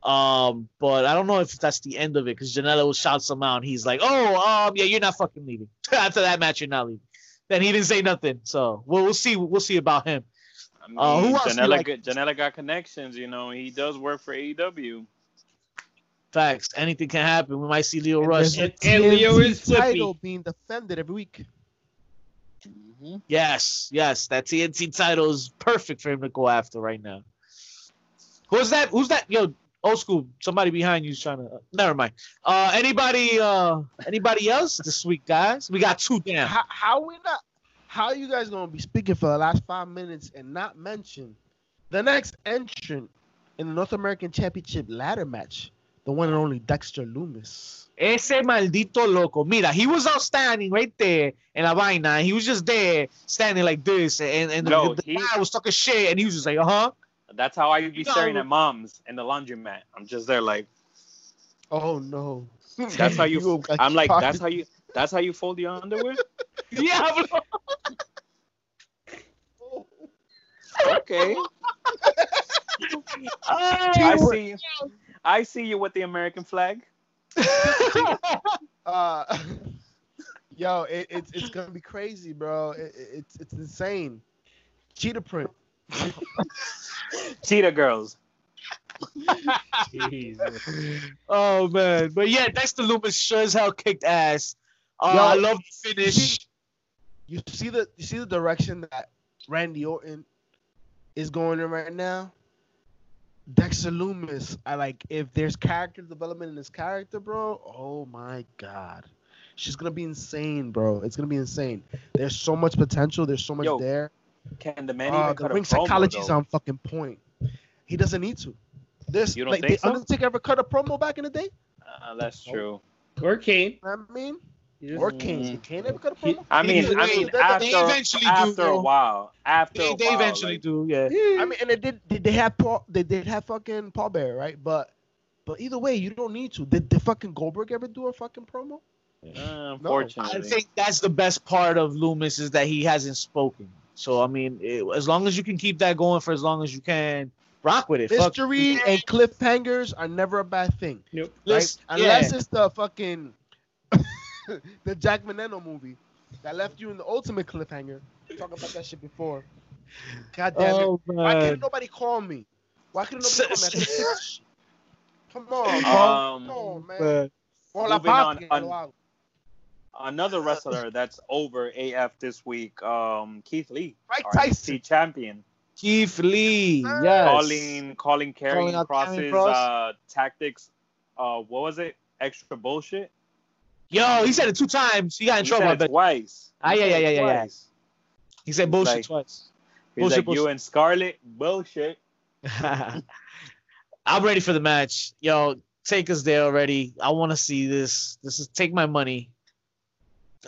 Um, but I don't know if that's the end of it, because Janela shouts him out, and he's like, oh, um, yeah, you're not fucking leaving. After that match, you're not leaving. Then he didn't say nothing. So we'll, we'll see. We'll see about him. I mean, uh, who else? Janela, like? Janela got connections, you know. He does work for A E W. Facts. Anything can happen. We might see Lio and Rush. And, and Lio is title being defended every week. Mm-hmm. Yes, yes. That T N T title is perfect for him to go after right now. Who's that? Who's that? Yo, old school. Somebody behind you is trying to. Uh, never mind. Uh, anybody? Uh, anybody else this week, guys? We got two down. How, how we not? How are you guys gonna be speaking for the last five minutes and not mention the next entrant in the North American Championship ladder match? The one and only Dexter Lumis. Ese maldito loco. Mira, he was out standing right there in la vaina. And he was just there standing like this. And, and Yo, the, the he, guy was talking shit. And he was just like, uh-huh. That's how I would be no. staring at moms in the laundromat. I'm just there like. Oh, no. That's how you. you I'm like, party. that's how you That's how you fold your underwear? Yeah. Okay. I see you. I see you with the American flag. uh, yo, it, it's it's gonna be crazy, bro. It, it, it's it's insane. Cheetah print. Cheetah girls. Jesus. Oh man, but yeah, Dexter Lumis sure as hell kicked ass. Uh, yo, I love the finish. You see the you see the direction that Randy Orton is going in right now. Dexter Lumis, I like, if there's character development in this character, bro, oh my God. She's going to be insane, bro. It's going to be insane. There's so much potential. There's so much Yo, there. Can the man even uh, cut the ring a promo, psychology's though? On fucking point. He doesn't need to. This, you don't like, think so? Undertaker ever cut a promo back in the day? Uh, that's no. true. Or Kane. I mean, or Kane. Mm. Kane ever cut a promo? I mean, I mean after, they eventually after do, a while. After they, a they while, eventually like, do, yeah. I mean, and they did. They, they had Paul. They did have fucking Paul Bear, right? But, but either way, you don't need to. Did the fucking Goldberg ever do a fucking promo? Uh, unfortunately, no. I think that's the best part of Lumis is that he hasn't spoken. So I mean, it, as long as you can keep that going for as long as you can, rock with it. Mystery Fuck. and cliffhangers are never a bad thing. Nope. Right? Unless yeah. it's the fucking. The Jack Veneno movie that left you in the ultimate cliffhanger. We talked about that shit before. God damn oh, it. Man. Why couldn't nobody call me? Why couldn't nobody call me? Come on, bro. Um, Come on, man. Moving on, on, another wrestler that's over A F this week, um, Keith Lee. Right, Tyson. Champion. Keith Lee, yes. Calling, calling Karrion Kross's uh, tactics, uh, what was it? Extra bullshit? Yo, he said it two times. He got in he trouble. Said it twice. Ah, yeah, yeah, yeah, yeah, yeah. He said bullshit like, twice. He's bullshit, like, bullshit. You and Scarlett, bullshit. I'm ready for the match. Yo, take us there already. I want to see this. This is take my money.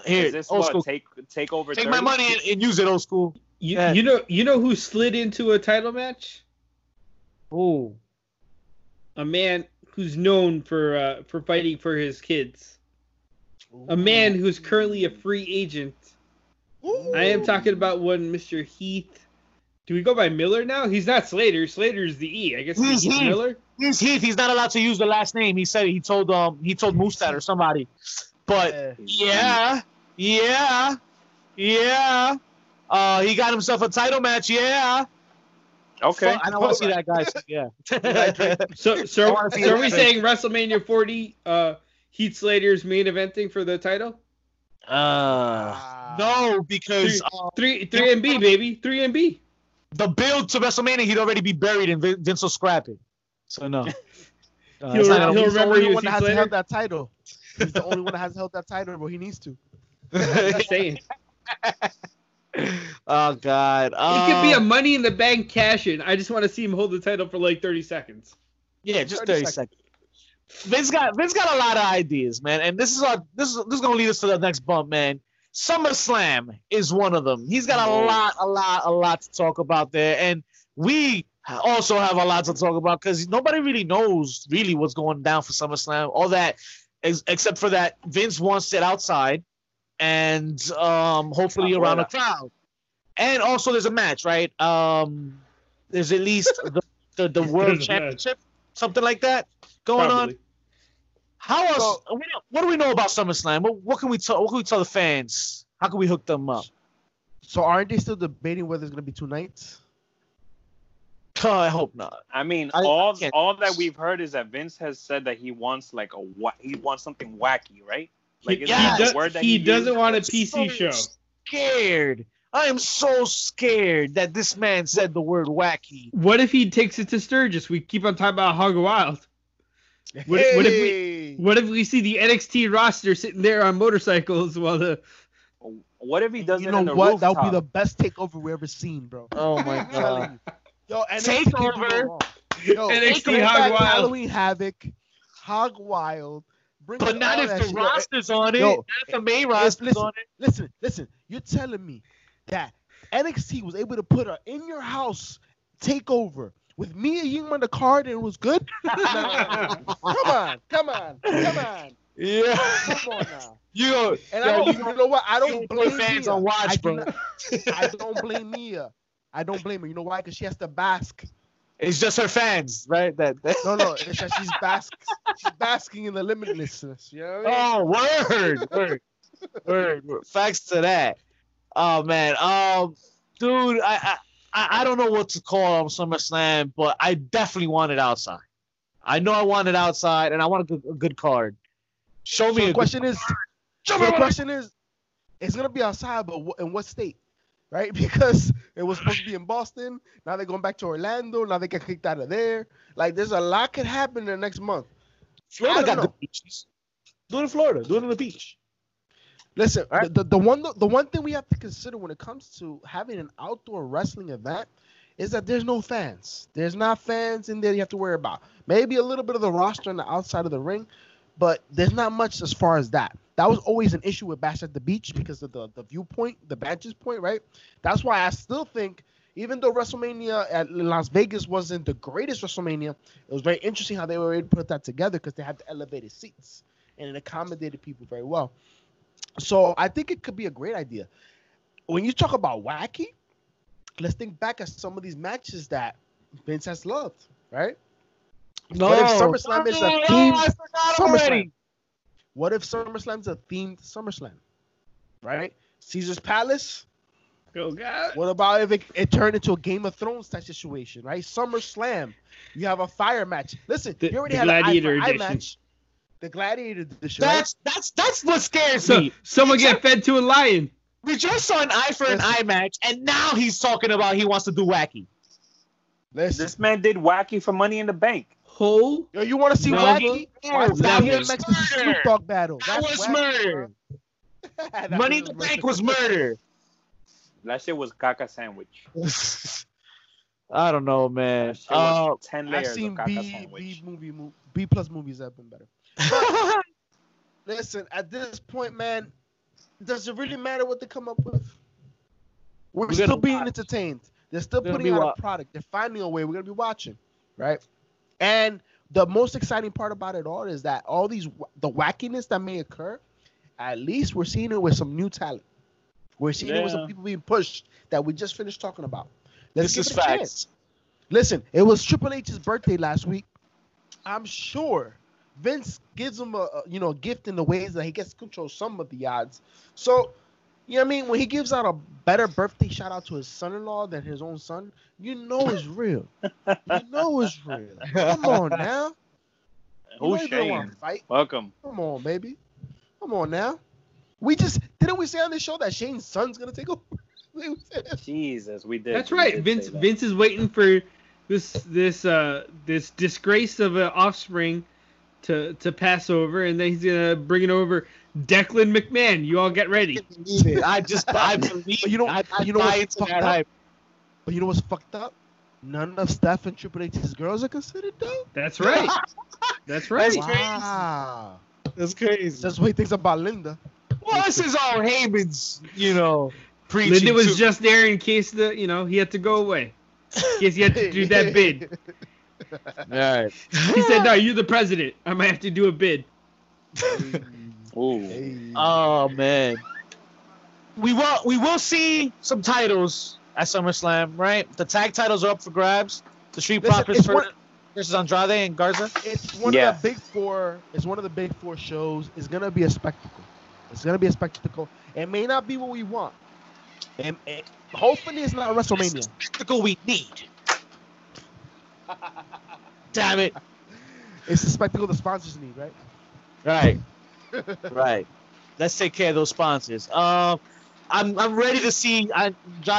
Here, is this old what, school. Take, take over. Take thirty? My money and, and use it, old school. You, yeah. you know, you know who slid into a title match? Ooh. A man who's known for uh, for fighting for his kids. A man who's currently a free agent. Ooh. I am talking about one Mister Heath. Do we go by Miller now? He's not Slater. Slater's the E. I guess he's Heath. Miller. He's Heath. He's not allowed to use the last name. He said he told um he told Moose that or somebody. But yeah, yeah, yeah. Uh, he got himself a title match. Yeah. Okay. So, I don't want to see that guy. So, yeah. so so, so are we saying WrestleMania forty? Uh. Heath Slater's main eventing for the title? Uh, no, because three, uh, three, three and B, baby, three and B. The build to WrestleMania, he'd already be buried, and Vince will scrap it. So no, uh, he'll, he'll gonna, he's remember the only one that hasn't held that title. He's the only one that hasn't held that title, but he needs to. Saying. Oh God, uh, it could be a Money in the Bank cash-in. I just want to see him hold the title for like thirty seconds. Yeah, just thirty, 30 seconds. seconds. Vince got Vince got a lot of ideas, man, and this is our this is this is gonna lead us to the next bump, man. SummerSlam is one of them. He's got a lot, a lot, a lot to talk about there, and we also have a lot to talk about because nobody really knows really what's going down for SummerSlam. All that ex- except for that Vince wants it outside and um, hopefully around a crowd. And also there's a match, right? Um, there's at least the, the, the World Championship, something like that going Probably. on. How else? So, what do we know about SummerSlam? What, what can we tell? What can we tell the fans? How can we hook them up? So aren't they still debating whether it's going to be two nights? Oh, I hope not. I mean, I, all I all that we've heard is that Vince has said that he wants like a he wants something wacky, right? Like he, yeah, he, does, word that he, he doesn't used? want a P C so show. Scared. I am so scared that this man said the word wacky. What if he takes it to Sturgis? We keep on talking about Hog Wild. What, hey. what if we what if we see the N X T roster sitting there on motorcycles while the what if he does you it know in the what rooftop? That would be the best takeover we ever seen, bro. Oh my god. Yo, N X T takeover. Yo, N X T Hog Wild. Halloween Havoc. Hog Wild. Bring but not if the shit. roster's on it. Yo, not if the main roster's listen, on it. Listen, listen. You're telling me that N X T was able to put an in your house takeover with me and you on the card, and it was good. Come on, come on, come on. Yeah. Come on now. You and yo, I don't, you, you know what? I don't blame fans Mia. on watch, I bro. Do not, I don't blame Mia. I don't blame her. You know why? Because she has to bask. It's just her fans, right? That, that. No, no. It's that she's bask. She's basking in the limitlessness. You know what I mean? Oh, word, word, word, word. Facts to that. Oh man, um, dude, I. I I, I don't know what to call on SummerSlam, but I definitely want it outside. I know I want it outside, and I want a good, a good card. Show me so a the question good is, card. So the question is, it's going to be outside, but w- in what state? Right? Because it was supposed to be in Boston. Now they're going back to Orlando. Now they get kicked out of there. Like, there's a lot could happen in the next month. Florida got know. the beaches. Do it in Florida. Do it on the beach. Listen, right. the, the, the one the one thing we have to consider when it comes to having an outdoor wrestling event is that there's no fans. There's not fans in there you have to worry about. Maybe a little bit of the roster on the outside of the ring, but there's not much as far as that. That was always an issue with Bash at the Beach because of the, the viewpoint, the vantage point, right? That's why I still think, even though WrestleMania at Las Vegas wasn't the greatest WrestleMania, it was very interesting how they were able to put that together because they had the elevated seats and it accommodated people very well. So I think it could be a great idea. When you talk about wacky, let's think back at some of these matches that Vince has loved, right? No. What if SummerSlam is a themed oh, I SummerSlam? Already. What if SummerSlam's a themed SummerSlam, right? Caesar's Palace. Oh, God. What about if it, it turned into a Game of Thrones type situation, right? SummerSlam. You have a fire match. Listen, the, you already had an eye for eye match. The Gladiator edition. That's right? that's that's what scares so, me. Someone we get just, fed to a lion. We just saw an eye for Listen. an eye match, and now he's talking about he wants to do wacky. Listen. This man did wacky for Money in the Bank. Who? Yo, you want to see no, wacky? No, that, that was murder. Dog battle. That that's was wacky, murder. that Money in the Bank was murder. That shit was caca sandwich. I don't know, man. Uh, ten layers I've seen of caca B, sandwich. B movie, B plus movies have been better. But, listen, at this point, man, does it really matter what they come up with? We're, We're still being watch. entertained. They're still We're putting out wa- a product. They're finding a way. We're going to be watching, right? And the most exciting part about it all is that all these the wackiness that may occur, at least we're seeing it with some new talent. We're seeing yeah. it with some people being pushed that we just finished talking about. Let's this give is it a facts. Chance. Listen, it was Triple H's birthday last week. I'm sure Vince gives him a, you know, gift in the ways that he gets to control some of the odds. So, you know what I mean? When he gives out a better birthday shout out to his son-in-law than his own son, you know it's real. You know it's real. Come on now. Oh, shame. Welcome. Come on, baby. Come on now. We just, didn't we say on this show that Shane's son's going to take over? Jesus, we did. That's right. Did Vince that. Vince is waiting for this this uh, this disgrace of an offspring to to pass over, and then he's gonna bring it over Declan McMahon. You all get ready. I just I believe but you know I, I you know what's fucked up? Hype. But you know what's fucked up? None of Steph and Triple H's girls are considered though. That's right. That's right. That's wow. crazy. That's crazy. That's what he thinks about Linda. Well, this is all Heyman's, you know, preaching. Linda was too. just there in case the you know he had to go away. In case he had to do that bid. All right. He said, "No, you're the president. I might have to do a bid." Hey. Oh man, we will we will see some titles at SummerSlam, right? The tag titles are up for grabs. The Street Profits versus Andrade and Garza. It's one yeah. of the big four. It's one of the big four shows. It's gonna be a spectacle. It's gonna be a spectacle. It may not be what we want, and it, hopefully it's not WrestleMania. It's the spectacle we need. Damn it! It's the spectacle the sponsors need, right? Right. Right. Let's take care of those sponsors. Um, I'm I'm ready to see Andrade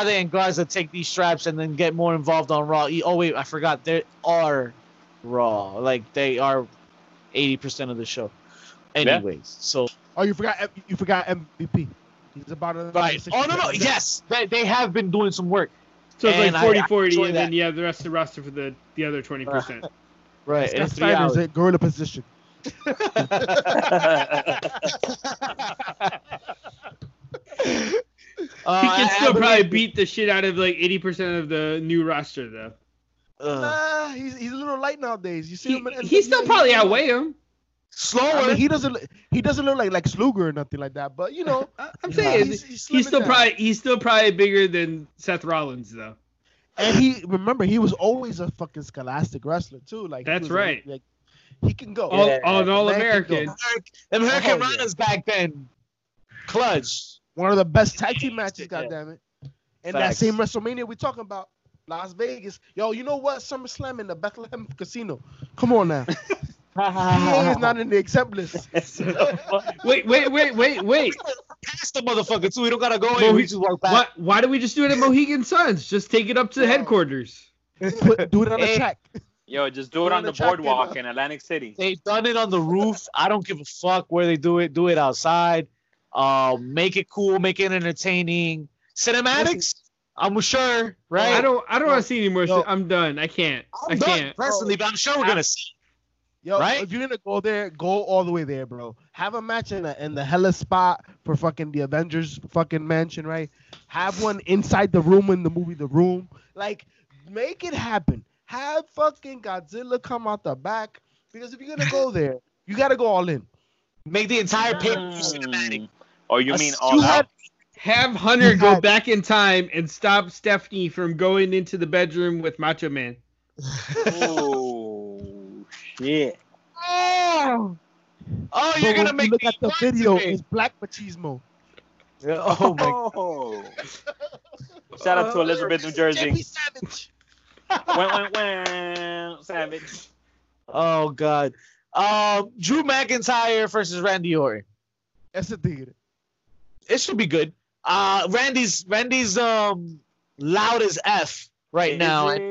and Garza take these straps and then get more involved on Raw. Oh wait, I forgot they are Raw. Like they are eighty percent of the show. Anyways, yeah. so oh you forgot you forgot M V P. He's about to right. Oh no no yes they they have been doing some work. So it's like forty forty and that. Then you have the rest of the roster for the the other twenty percent. Uh, right. It's and it's three hours. At gorilla position. Uh, he can still probably beat the shit out of like eighty percent of the new roster, though. Uh, nah, he's he's a little light nowadays. You see he, him? In, he still he, probably he, outweigh him. Slower. I mean, he doesn't. He doesn't look like like Sluger or nothing like that. But you know, I'm saying he's, he's, he's still down. probably he's still probably bigger than Seth Rollins, though. And he remember he was always a fucking scholastic wrestler too. Like that's right. Like, like he can go. All, yeah, all, yeah. An all-American. American runners oh, yeah. back then. Clutch. One of the best tag team matches, goddammit. Yeah. And Facts. That same WrestleMania we're talking about, Las Vegas. Yo, you know what? SummerSlam in the Bethlehem Casino. Come on now. He is not in the exempt list. wait, wait, wait, wait, wait. Pass the motherfucker, too. We don't got to go in. We just walk back. Why, why do we just do it at Mohegan Suns? Just take it up to the headquarters. Put, do it on hey. the track. Yo, just do, do it, it on, on the, the boardwalk and, uh, in Atlantic City. They've done it on the roof. I don't give a fuck where they do it. Do it outside. Uh, make it cool, make it entertaining. Cinematics, I'm sure, right? I don't, I don't want to see any more. Yo, I'm done. I can't. I'm I done can't. Personally, but I'm sure we're gonna see. Yo, right? If you're gonna go there, go all the way there, bro. Have a match in, a, in the hella spot for fucking the Avengers fucking mansion, right? Have one inside the room in the movie The Room. Like, make it happen. Have fucking Godzilla come out the back because if you're gonna go there, you gotta go all in. Make the entire pay per view cinematic. Oh, you mean all that? Have Hunter go back in time and stop Stephanie from going into the bedroom with Macho Man. Oh, shit. Oh, oh you're going to make me look at the video. It's Black Machismo. Yeah, oh, my God. Shout out to Elizabeth, New Jersey. Savage. Wah, wah, wah. Savage. Oh, God. Um, Drew McIntyre versus Randy Orton. That's the thing. It should be good. Uh, Randy's Randy's um loud as F right is now. It,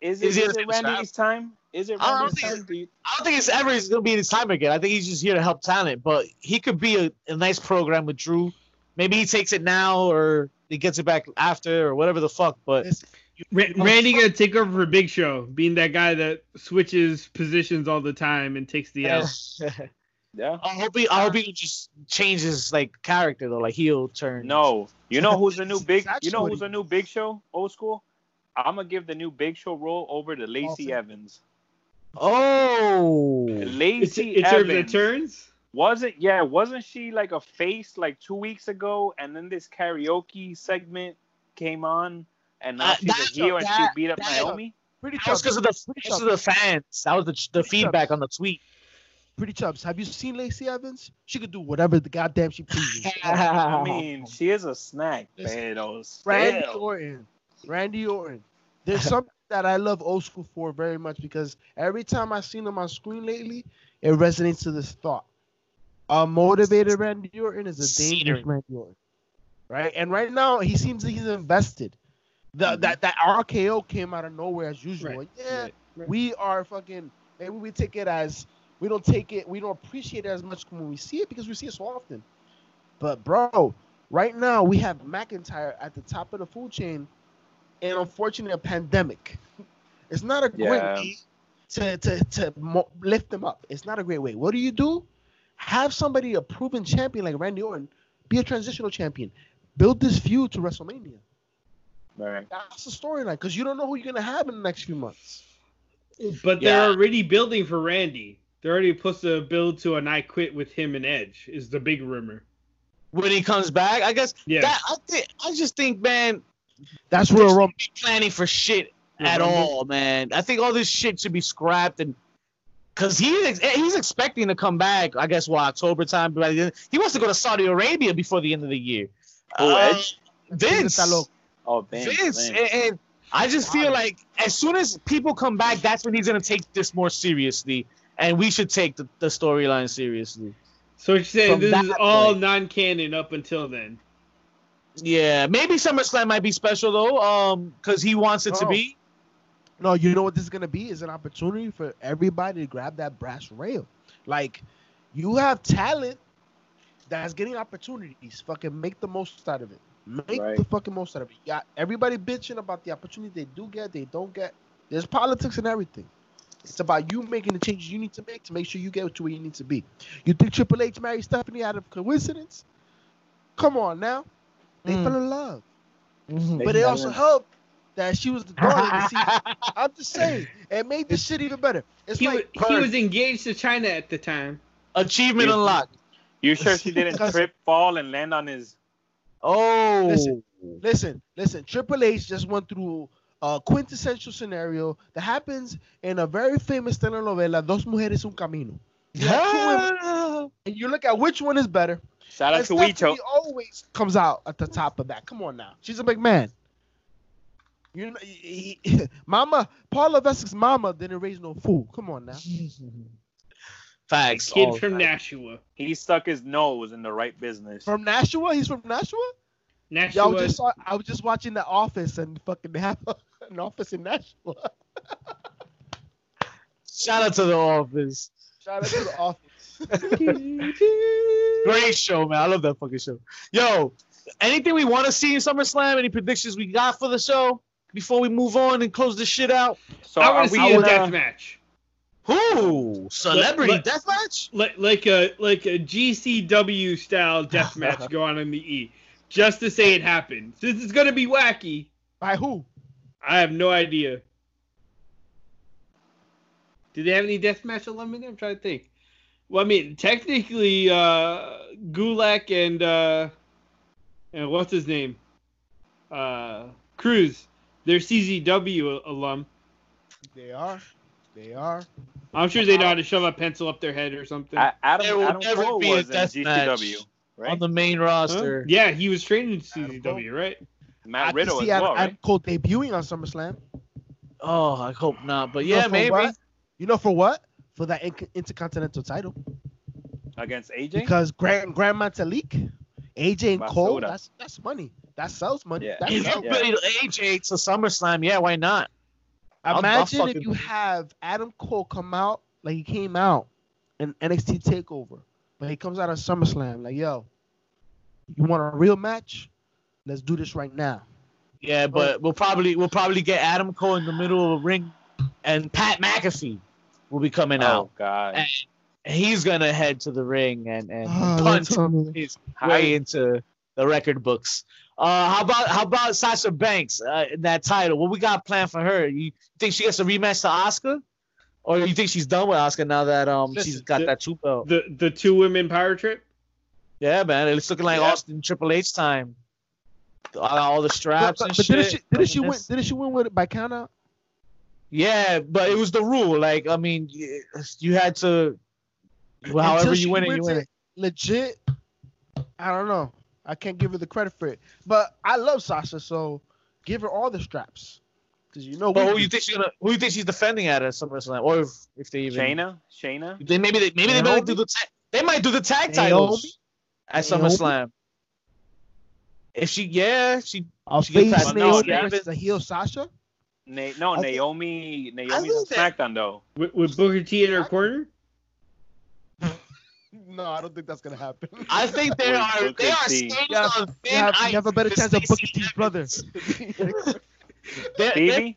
is it, is, is it, it Randy's strap? time? Is it? Randy's I, don't time? Do you... I don't think it's ever it's gonna be his time again. I think he's just here to help talent, but he could be a, a nice program with Drew. Maybe he takes it now, or he gets it back after, or whatever the fuck. But. It's... Randy gonna take over for Big Show, being that guy that switches positions all the time and takes the L. Yeah. I hope he, I hope he just changes like character though, like heel turn. No, you know who's the new Big? You know who's the new Big Show? Old school. I'm gonna give the new Big Show role over to Lacey Evans. Oh, Lacey Evans. In terms of turns? Wasn't yeah? Wasn't she like a face like two weeks ago? And then this karaoke segment came on. And now uh, she's a heel and she beat up Naomi. Pretty that was because of, of the fans. That was the, the feedback chubs. on the tweet. Pretty Chubs, have you seen Lacey Evans? She could do whatever the goddamn she pleases. I mean, she is a snack. Randy fail. Orton. Randy Orton. There's something that I love old school for very much because every time I've seen him on screen lately, it resonates to this thought. A motivated Randy Orton is a dangerous Cedar. Randy Orton. Right? And right now, he seems like he's invested. The, that that R K O came out of nowhere as usual. Right. Yeah, right. Right. We are fucking. Maybe we take it as we don't take it. We don't appreciate it as much when we see it because we see it so often. But bro, right now we have McIntyre at the top of the food chain, and unfortunately a pandemic. It's not a great yeah. way to to to mo- lift them up. It's not a great way. What do you do? Have somebody a proven champion like Randy Orton be a transitional champion. Build this feud to WrestleMania. Right. That's the storyline because you don't know who you're gonna have in the next few months. But yeah. they're already building for Randy. They're already supposed to build to an I Quit with him and Edge is the big rumor. When he comes back, I guess. Yeah. That, I think I just think, man, that's where we're be planning for shit at mm-hmm. all, man. I think all this shit should be scrapped, and because he he's expecting to come back, I guess, what, October time. He wants to go to Saudi Arabia before the end of the year. Oh, uh, Edge? Vince. Oh, Vince. Vince. And, and I just feel like as soon as people come back, that's when he's going to take this more seriously. And we should take the, the storyline seriously. So you're saying this is all non-canon up until then? Yeah. Maybe SummerSlam might be special, though, um, because he wants it oh. to be. No, you know what this is going to be? It's an opportunity for everybody to grab that brass rail. Like, you have talent that's getting opportunities. Fucking make the most out of it. Make right. the fucking most out of it. Yeah, everybody bitching about the opportunity they do get, they don't get. There's politics and everything. It's about you making the changes you need to make to make sure you get to where you need to be. You think Triple H married Stephanie out of coincidence? Come on now. They mm. fell in love. Mm-hmm. But they, they also helped that she was the daughter. See, I'm just saying. It made this shit even better. It's he, like, was, he was engaged to China at the time. Achievement you, unlocked. You sure she didn't trip, fall, and land on his... Oh. Listen, listen, listen. Triple H just went through... a quintessential scenario that happens in a very famous telenovela, Dos Mujeres Un Camino. Yeah. And you look at which one is better. Shout out to Weecho. She always comes out at the top of that. Come on now. She's a big man. You know, he, he, mama, Paula Vesic's mama didn't raise no fool. Come on now. Facts. The kid from facts. Nashua. He stuck his nose in the right business. From Nashua? He's from Nashua? Nashua. Yo, I, just saw, I was just watching The Office and fucking have an office in Nashua. Shout out to The Office. Shout out to The Office. Great show, man. I love that fucking show. Yo, anything we want to see in SummerSlam? Any predictions we got for the show before we move on and close this shit out? So I want to see a death match. Who? Celebrity like, death match? Like, like a like a G C W style death match going on in the E. Just to say it happened. This is going to be wacky. By who? I have no idea. Do they have any deathmatch alumni? I'm trying to think. Well, I mean, technically, uh, Gulak and uh, and what's his name? Uh, Cruz. They're C Z W alum. They are. They are. I'm sure they know how to shove a pencil up their head or something. I, Adam, there will Adam never Cole be a deathmatch. Right? On the main roster. Huh? Yeah, he was trained in C Z W, right? Matt Riddle as well, right? Adam Cole debuting on SummerSlam. Oh, I hope not. But yeah, you know, maybe. What? You know for what? For that in- Intercontinental title. Against A J? Because Grand Grand Metalik, A J and Masoda. Cole, that's that's money. That sells money. Yeah. That if sells. You yeah. build A J to SummerSlam, yeah, why not? Imagine I'll, I'll if you have Adam Cole come out like he came out in N X T TakeOver. But he comes out of SummerSlam like, yo, you want a real match? Let's do this right now. Yeah, but we'll probably we'll probably get Adam Cole in the middle of a ring, and Pat McAfee will be coming oh, out. Oh God! And he's gonna head to the ring and and oh, punch his way into the record books. Uh, how about how about Sasha Banks uh, in that title? What we got planned for her? You think she gets a rematch to Asuka? Or you think she's done with Asuka now that um Listen, she's got the, that two belt? The the two women power trip? Yeah, man. It's looking like yeah. Austin Triple H time. All, all the straps but, but, and but shit. Didn't she, didn't she win didn't she win with it by count out? Yeah, but it was the rule. Like, I mean, you had to well, however you win it, you win it. Legit, I don't know. I can't give her the credit for it. But I love Sasha, so give her all the straps. You know but who you think she's gonna, who you think she's defending at at SummerSlam, or if, if they even Shayna, Shayna. They maybe they maybe they might do the ta- they might do the tag titles at SummerSlam. If she yeah she a she face gets Naomi versus a heel Sasha. Na- no I Naomi think, Naomi's on SmackDown though with, with Booker T in her corner. No, I don't think that's gonna happen. I think they are they are standing yeah, on thin you have, you have a better chance of Booker T's brother. They're, they're...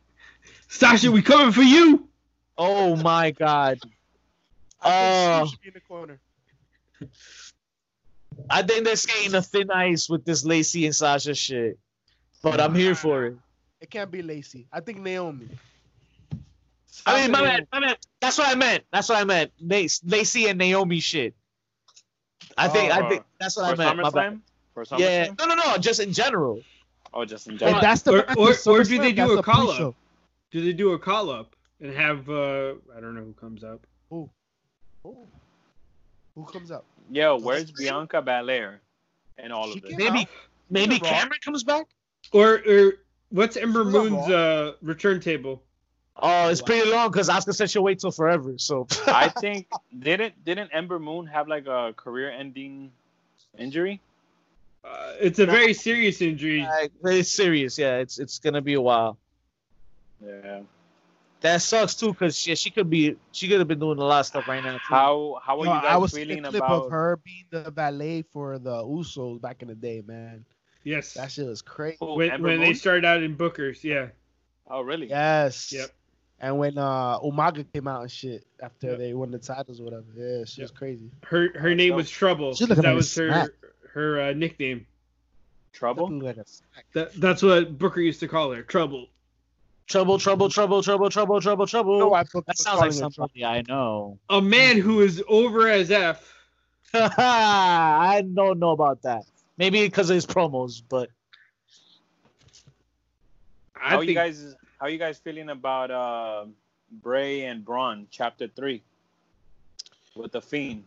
Sasha, we coming for you! Oh my God! Uh, in the corner. I think they're skating a thin ice with this Lacey and Sasha shit, but I'm here for it. It can't be Lacey. I think Naomi. I mean, my man, my man. That's what I meant. That's what I meant. They, they see a Naomi shit. I think, oh, I think that's what I meant. My bad. For SummerSlam? Yeah. No, no, no. Just in general. Oh, just in general. And that's the or, or, or do they do a call up? Do they do a call up and have uh, I don't know who comes up? Oh, oh, who comes up? Yo, where's Bianca Belair and all she of this? Maybe, out. maybe Cameron comes back. Or or what's Ember She's Moon's uh, return table? Oh, it's wow. pretty long because Asuka said she'll wait till forever. So I think didn't didn't Ember Moon have like a career-ending injury? Uh, it's a very serious injury. Uh, it's serious, yeah. It's it's gonna be a while. Yeah, that sucks too, cause yeah, she could be she could have been doing a lot of stuff right now. Too. How how are no, you guys I was feeling a clip about of her being the valet for the Usos back in the day, man? Yes, that shit was crazy. Oh, when when they started out in Bookers, yeah. Oh really? Yes. Yep. And when uh, Umaga came out and shit after yep. they won the titles or whatever, yeah, she yep. was crazy. Her her name so, was Trouble. That was her. Snack. Her uh, nickname, Trouble. Like that, that's what Booker used to call her, Trouble. Trouble, trouble, trouble, trouble, trouble, trouble, trouble. No, I that sounds like somebody I know. A man who is over as F. I don't know about that. Maybe because of his promos, but. I how think... you guys? How you guys feeling about uh, Bray and Braun Chapter Three with the Fiend?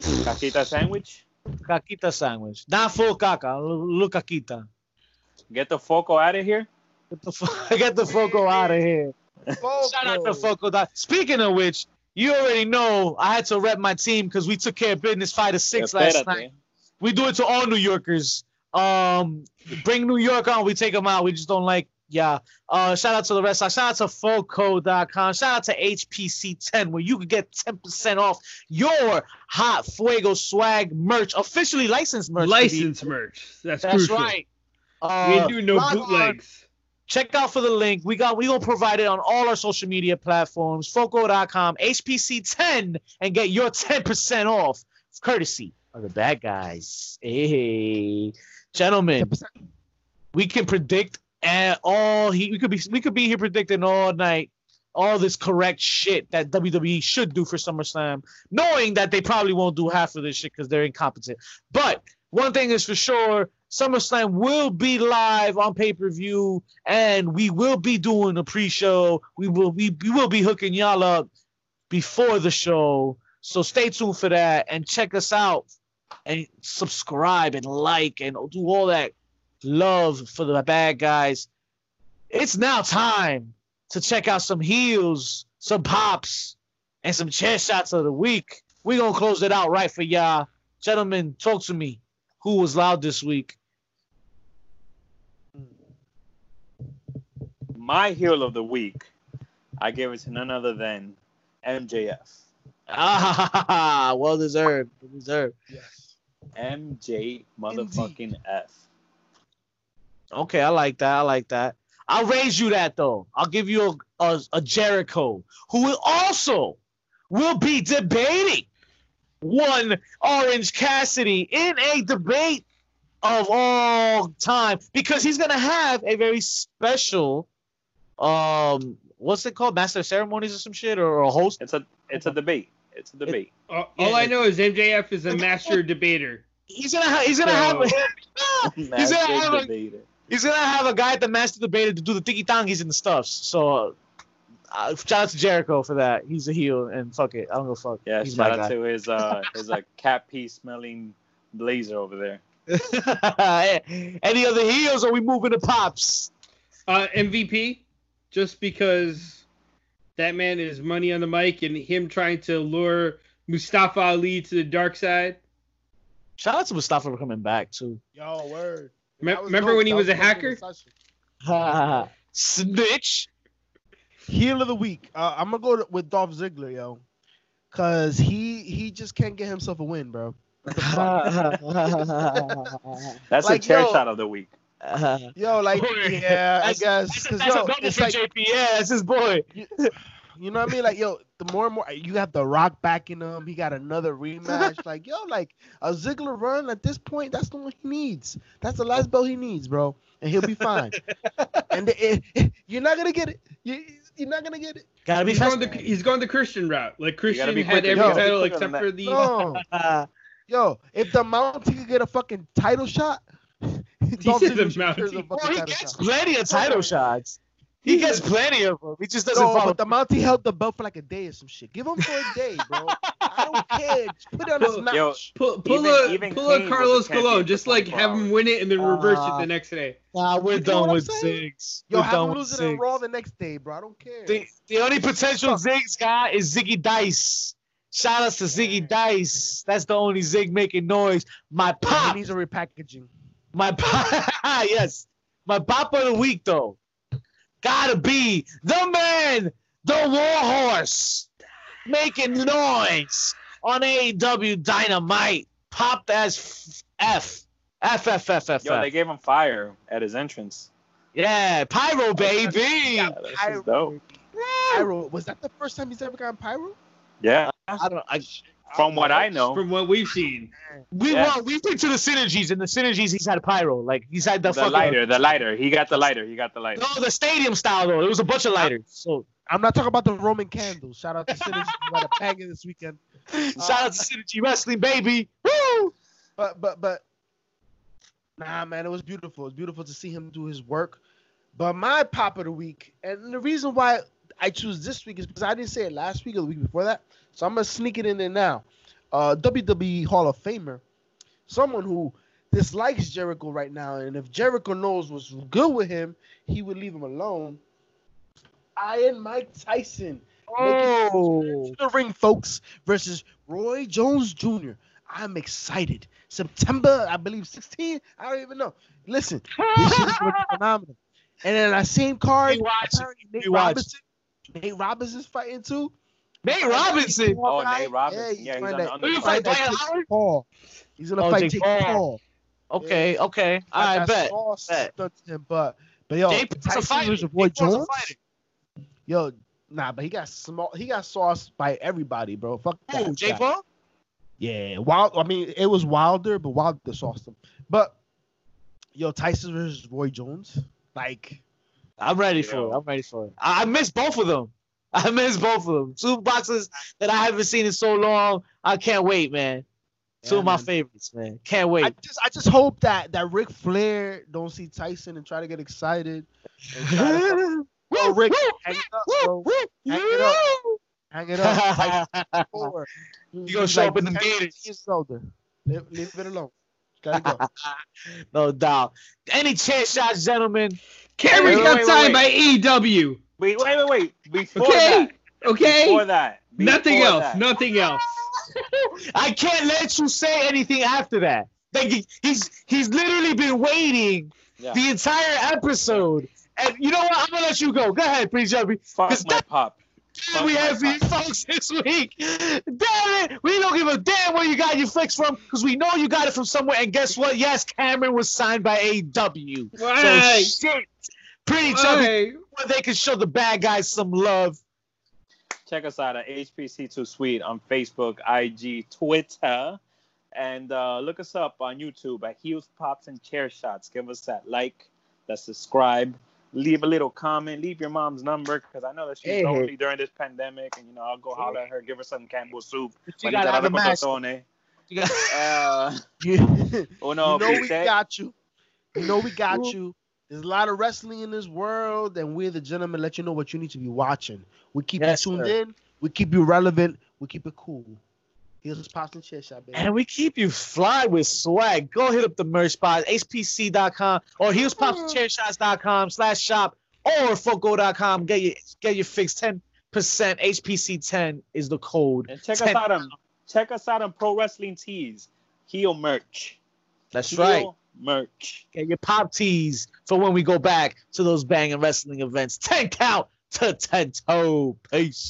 Caquita sandwich? Caquita sandwich. Not full caca. Look, Caquita. Get the Foco out of here. Get the, fo- get the Foco out of here. Foco. Shout out to Foco. Speaking of which, you already know I had to rep my team because we took care of business five to six yeah, last night. We do it to all New Yorkers. Um, bring New York on. We take them out. We just don't like, yeah. Uh, shout out to the rest. Shout out to Foco dot com. Shout out to H P C ten, where you can get ten percent off your Hot Fuego swag merch, officially licensed merch. Licensed merch. That's, That's crucial. Right. Uh, we do no bootlegs. Check out for the link. We got we gonna provide it on all our social media platforms. Foco dot com, H P C ten, and get your ten percent off, courtesy of the bad guys. Hey, gentlemen, ten percent. We can predict and all he we could be we could be here predicting all night all this correct shit that W W E should do for SummerSlam, knowing that they probably won't do half of this shit because they're incompetent. But one thing is for sure, SummerSlam will be live on pay-per-view, and we will be doing a pre-show. We will we, we will be hooking y'all up before the show. So stay tuned for that and check us out and subscribe and like and do all that love for the bad guys. It's now time to check out some heels, some pops, and some chair shots of the week. We're going to close it out right for y'all. Gentlemen, talk to me. Who was loud this week? My heel of the week, I gave it to none other than M J F. Ah, well deserved. Well deserved. Yes. M J motherfucking Indeed. F. Okay, I like that. I like that. I'll raise you that, though. I'll give you a, a, a Jericho, who will also will be debating one Orange Cassidy in a debate of all time, because he's going to have a very special, um, what's it called? Master of Ceremonies or some shit, or a host? It's a it's a debate. It's a debate. It, uh, all yeah, I know is M J F is a master debater. He's going to ha- he's going to so, have a, he's going to have a, he's going to have a guy at the master debater to do the tiki tangies and stuffs. So Uh, shout out to Jericho for that. He's a heel, and fuck it, I don't go fuck. Yeah, He's shout out guy. to his uh his like cat pee smelling blazer over there. Any other heels? Or are we moving to pops? Uh, M V P, just because that man is money on the mic, and him trying to lure Mustafa Ali to the dark side. Shout out to Mustafa for coming back too. Yo, word. Me- remember dope. when he was, was a hacker? Snitch. Heel of the week. Uh, I'm gonna go to, with Dolph Ziggler, yo, cause he he just can't get himself a win, bro. That's like, a chair yo, shot of the week. Yo, like yeah, I guess. That's, that's yo, a double for like, J P. Yeah, that's his boy. You know what I mean? Like, yo, the more and more you have The Rock backing him, he got another rematch. Like, yo, like a Ziggler run at this point, that's the one he needs. That's the last belt he needs, bro, and he'll be fine. And it, it, you're not gonna get it. You, you're not gonna get it. Gotta be he's going, the, he's going the Christian route. Like Christian had every yo, title except for the. No. Yo, if the Mountie could get a fucking title shot, he the Mountie. Bro, he gets shot. Plenty of title shots. He gets plenty of them. He just doesn't no, follow. But the Mountie held the belt for like a day or some shit. Give him for a day, bro. I don't care. Just put it on his match. Pull, pull even, a even pull a Carlos Colon. Just like have him win it and then reverse uh, it the next day. Nah, we're you done with Ziggs. Yo, we're have done him lose it on Raw the next day, bro. I don't care. The, the only potential Ziggs guy is Ziggy Dice. Shout outs to Ziggy Dice. That's the only Zig making noise. My pop. He needs a repackaging. My pop. Yes. My pop of the week, though. Gotta be the man, the Warhorse, making noise on A E W Dynamite. Popped as F. F, F, F, F, Yo, F. They gave him fire at his entrance. Yeah, Pyro, baby. Yeah, this Pyro. Is dope. Pyro. Was that the first time he's ever gotten Pyro? Yeah. I don't I, From I, what I know. From what we've seen. We yeah. well, we picked to the synergies, and the synergies he's had pyro. Like he's had the, the fucking lighter, the lighter. He got the lighter. He got the lighter. No, the stadium style though. There was a bunch of lighters. So I'm not talking about the Roman candles. Shout out to Synergy. We got a bag in this weekend. Shout uh, out to Synergy Wrestling, baby. Woo! But but but nah, man, it was beautiful. It's beautiful to see him do his work. But my pop of the week, and the reason why I choose this week is because I didn't say it last week or the week before that. So I'm going to sneak it in there now. Uh, W W E Hall of Famer, someone who dislikes Jericho right now, and if Jericho knows what's good with him, he would leave him alone. Iron Mike Tyson. Oh. To the ring, folks, versus Roy Jones Junior I'm excited. September, I believe, sixteenth. I don't even know. Listen, this shit is phenomenal. And then I seen card. Nate Robinson. Nate Robinson's fighting too. Nate Robinson. Oh, Nate Robinson. Yeah, he's, yeah, he's, that, he's gonna fight Jake Paul. He's gonna oh, fight Jake Paul. Okay, yeah. okay. I, I bet. bet. But but yo, Jake Tyson was your boy Jones. Yo, nah, but he got small. He got sauced by everybody, bro. Fuck that. Oh, Jake Paul. Yeah, wild. I mean, it was Wilder, but Wilder sauced him. But yo, Tyson versus Roy Jones. Like, I'm ready yeah. for it. I'm ready for it. I, I miss both of them. I miss both of them. Two boxers that I haven't seen in so long. I can't wait, man. Yeah, Two of my man. favorites, man. Can't wait. I just, I just hope that that Ric Flair don't see Tyson and try to get excited. To, oh, Rick, hang it up, bro. Hang it up. Hang it up. You're gonna show like, up in the gators. Leave, leave it alone. Gotta go. No doubt. Any chance shots, gentlemen? Cameron got signed by A E W. Wait, wait, wait, wait. Before okay? that. Okay. Before that. Before nothing else. That. Nothing else. I can't let you say anything after that. Like he, he's he's literally been waiting yeah. the entire episode. And you know what? I'm gonna let you go. Go ahead, please, Jeffy. Fuck my that- pop. Damn, we have for you folks this week. Damn it. We don't give a damn where you got your flicks from because we know you got it from somewhere. And guess what? Yes, Cameron was signed by A E W. Right. So shit. Pretty chubby right. where they can show the bad guys some love. Check us out at H P C two Suite on Facebook, I G, Twitter. And uh, look us up on YouTube at Heels, Pops, and Chair Shots. Give us that like, that subscribe. Leave a little comment. Leave your mom's number because I know that she's hey, lonely hey. during this pandemic. And, you know, I'll go hey. holler at her, give her some Campbell soup. You got out of mask. You got... Uh, you know we got you. You know we got you. There's a lot of wrestling in this world. And we're the gentlemen let you know what you need to be watching. We keep yes, you tuned sir. in. We keep you relevant. We keep it cool. Here's Pops and Chair Shot, baby. And we keep you fly with swag. Go hit up the merch spot, H P C dot com or Heels Pops and Chair Shots dot com slash shop or Foco dot com. Get your get your fix ten percent. H P C ten is the code. And check ten. us out on check us out on Pro Wrestling Tees. Heel merch. That's Heel right. merch. Get your pop tees for when we go back to those banging wrestling events. Ten count to ten toe. Peace.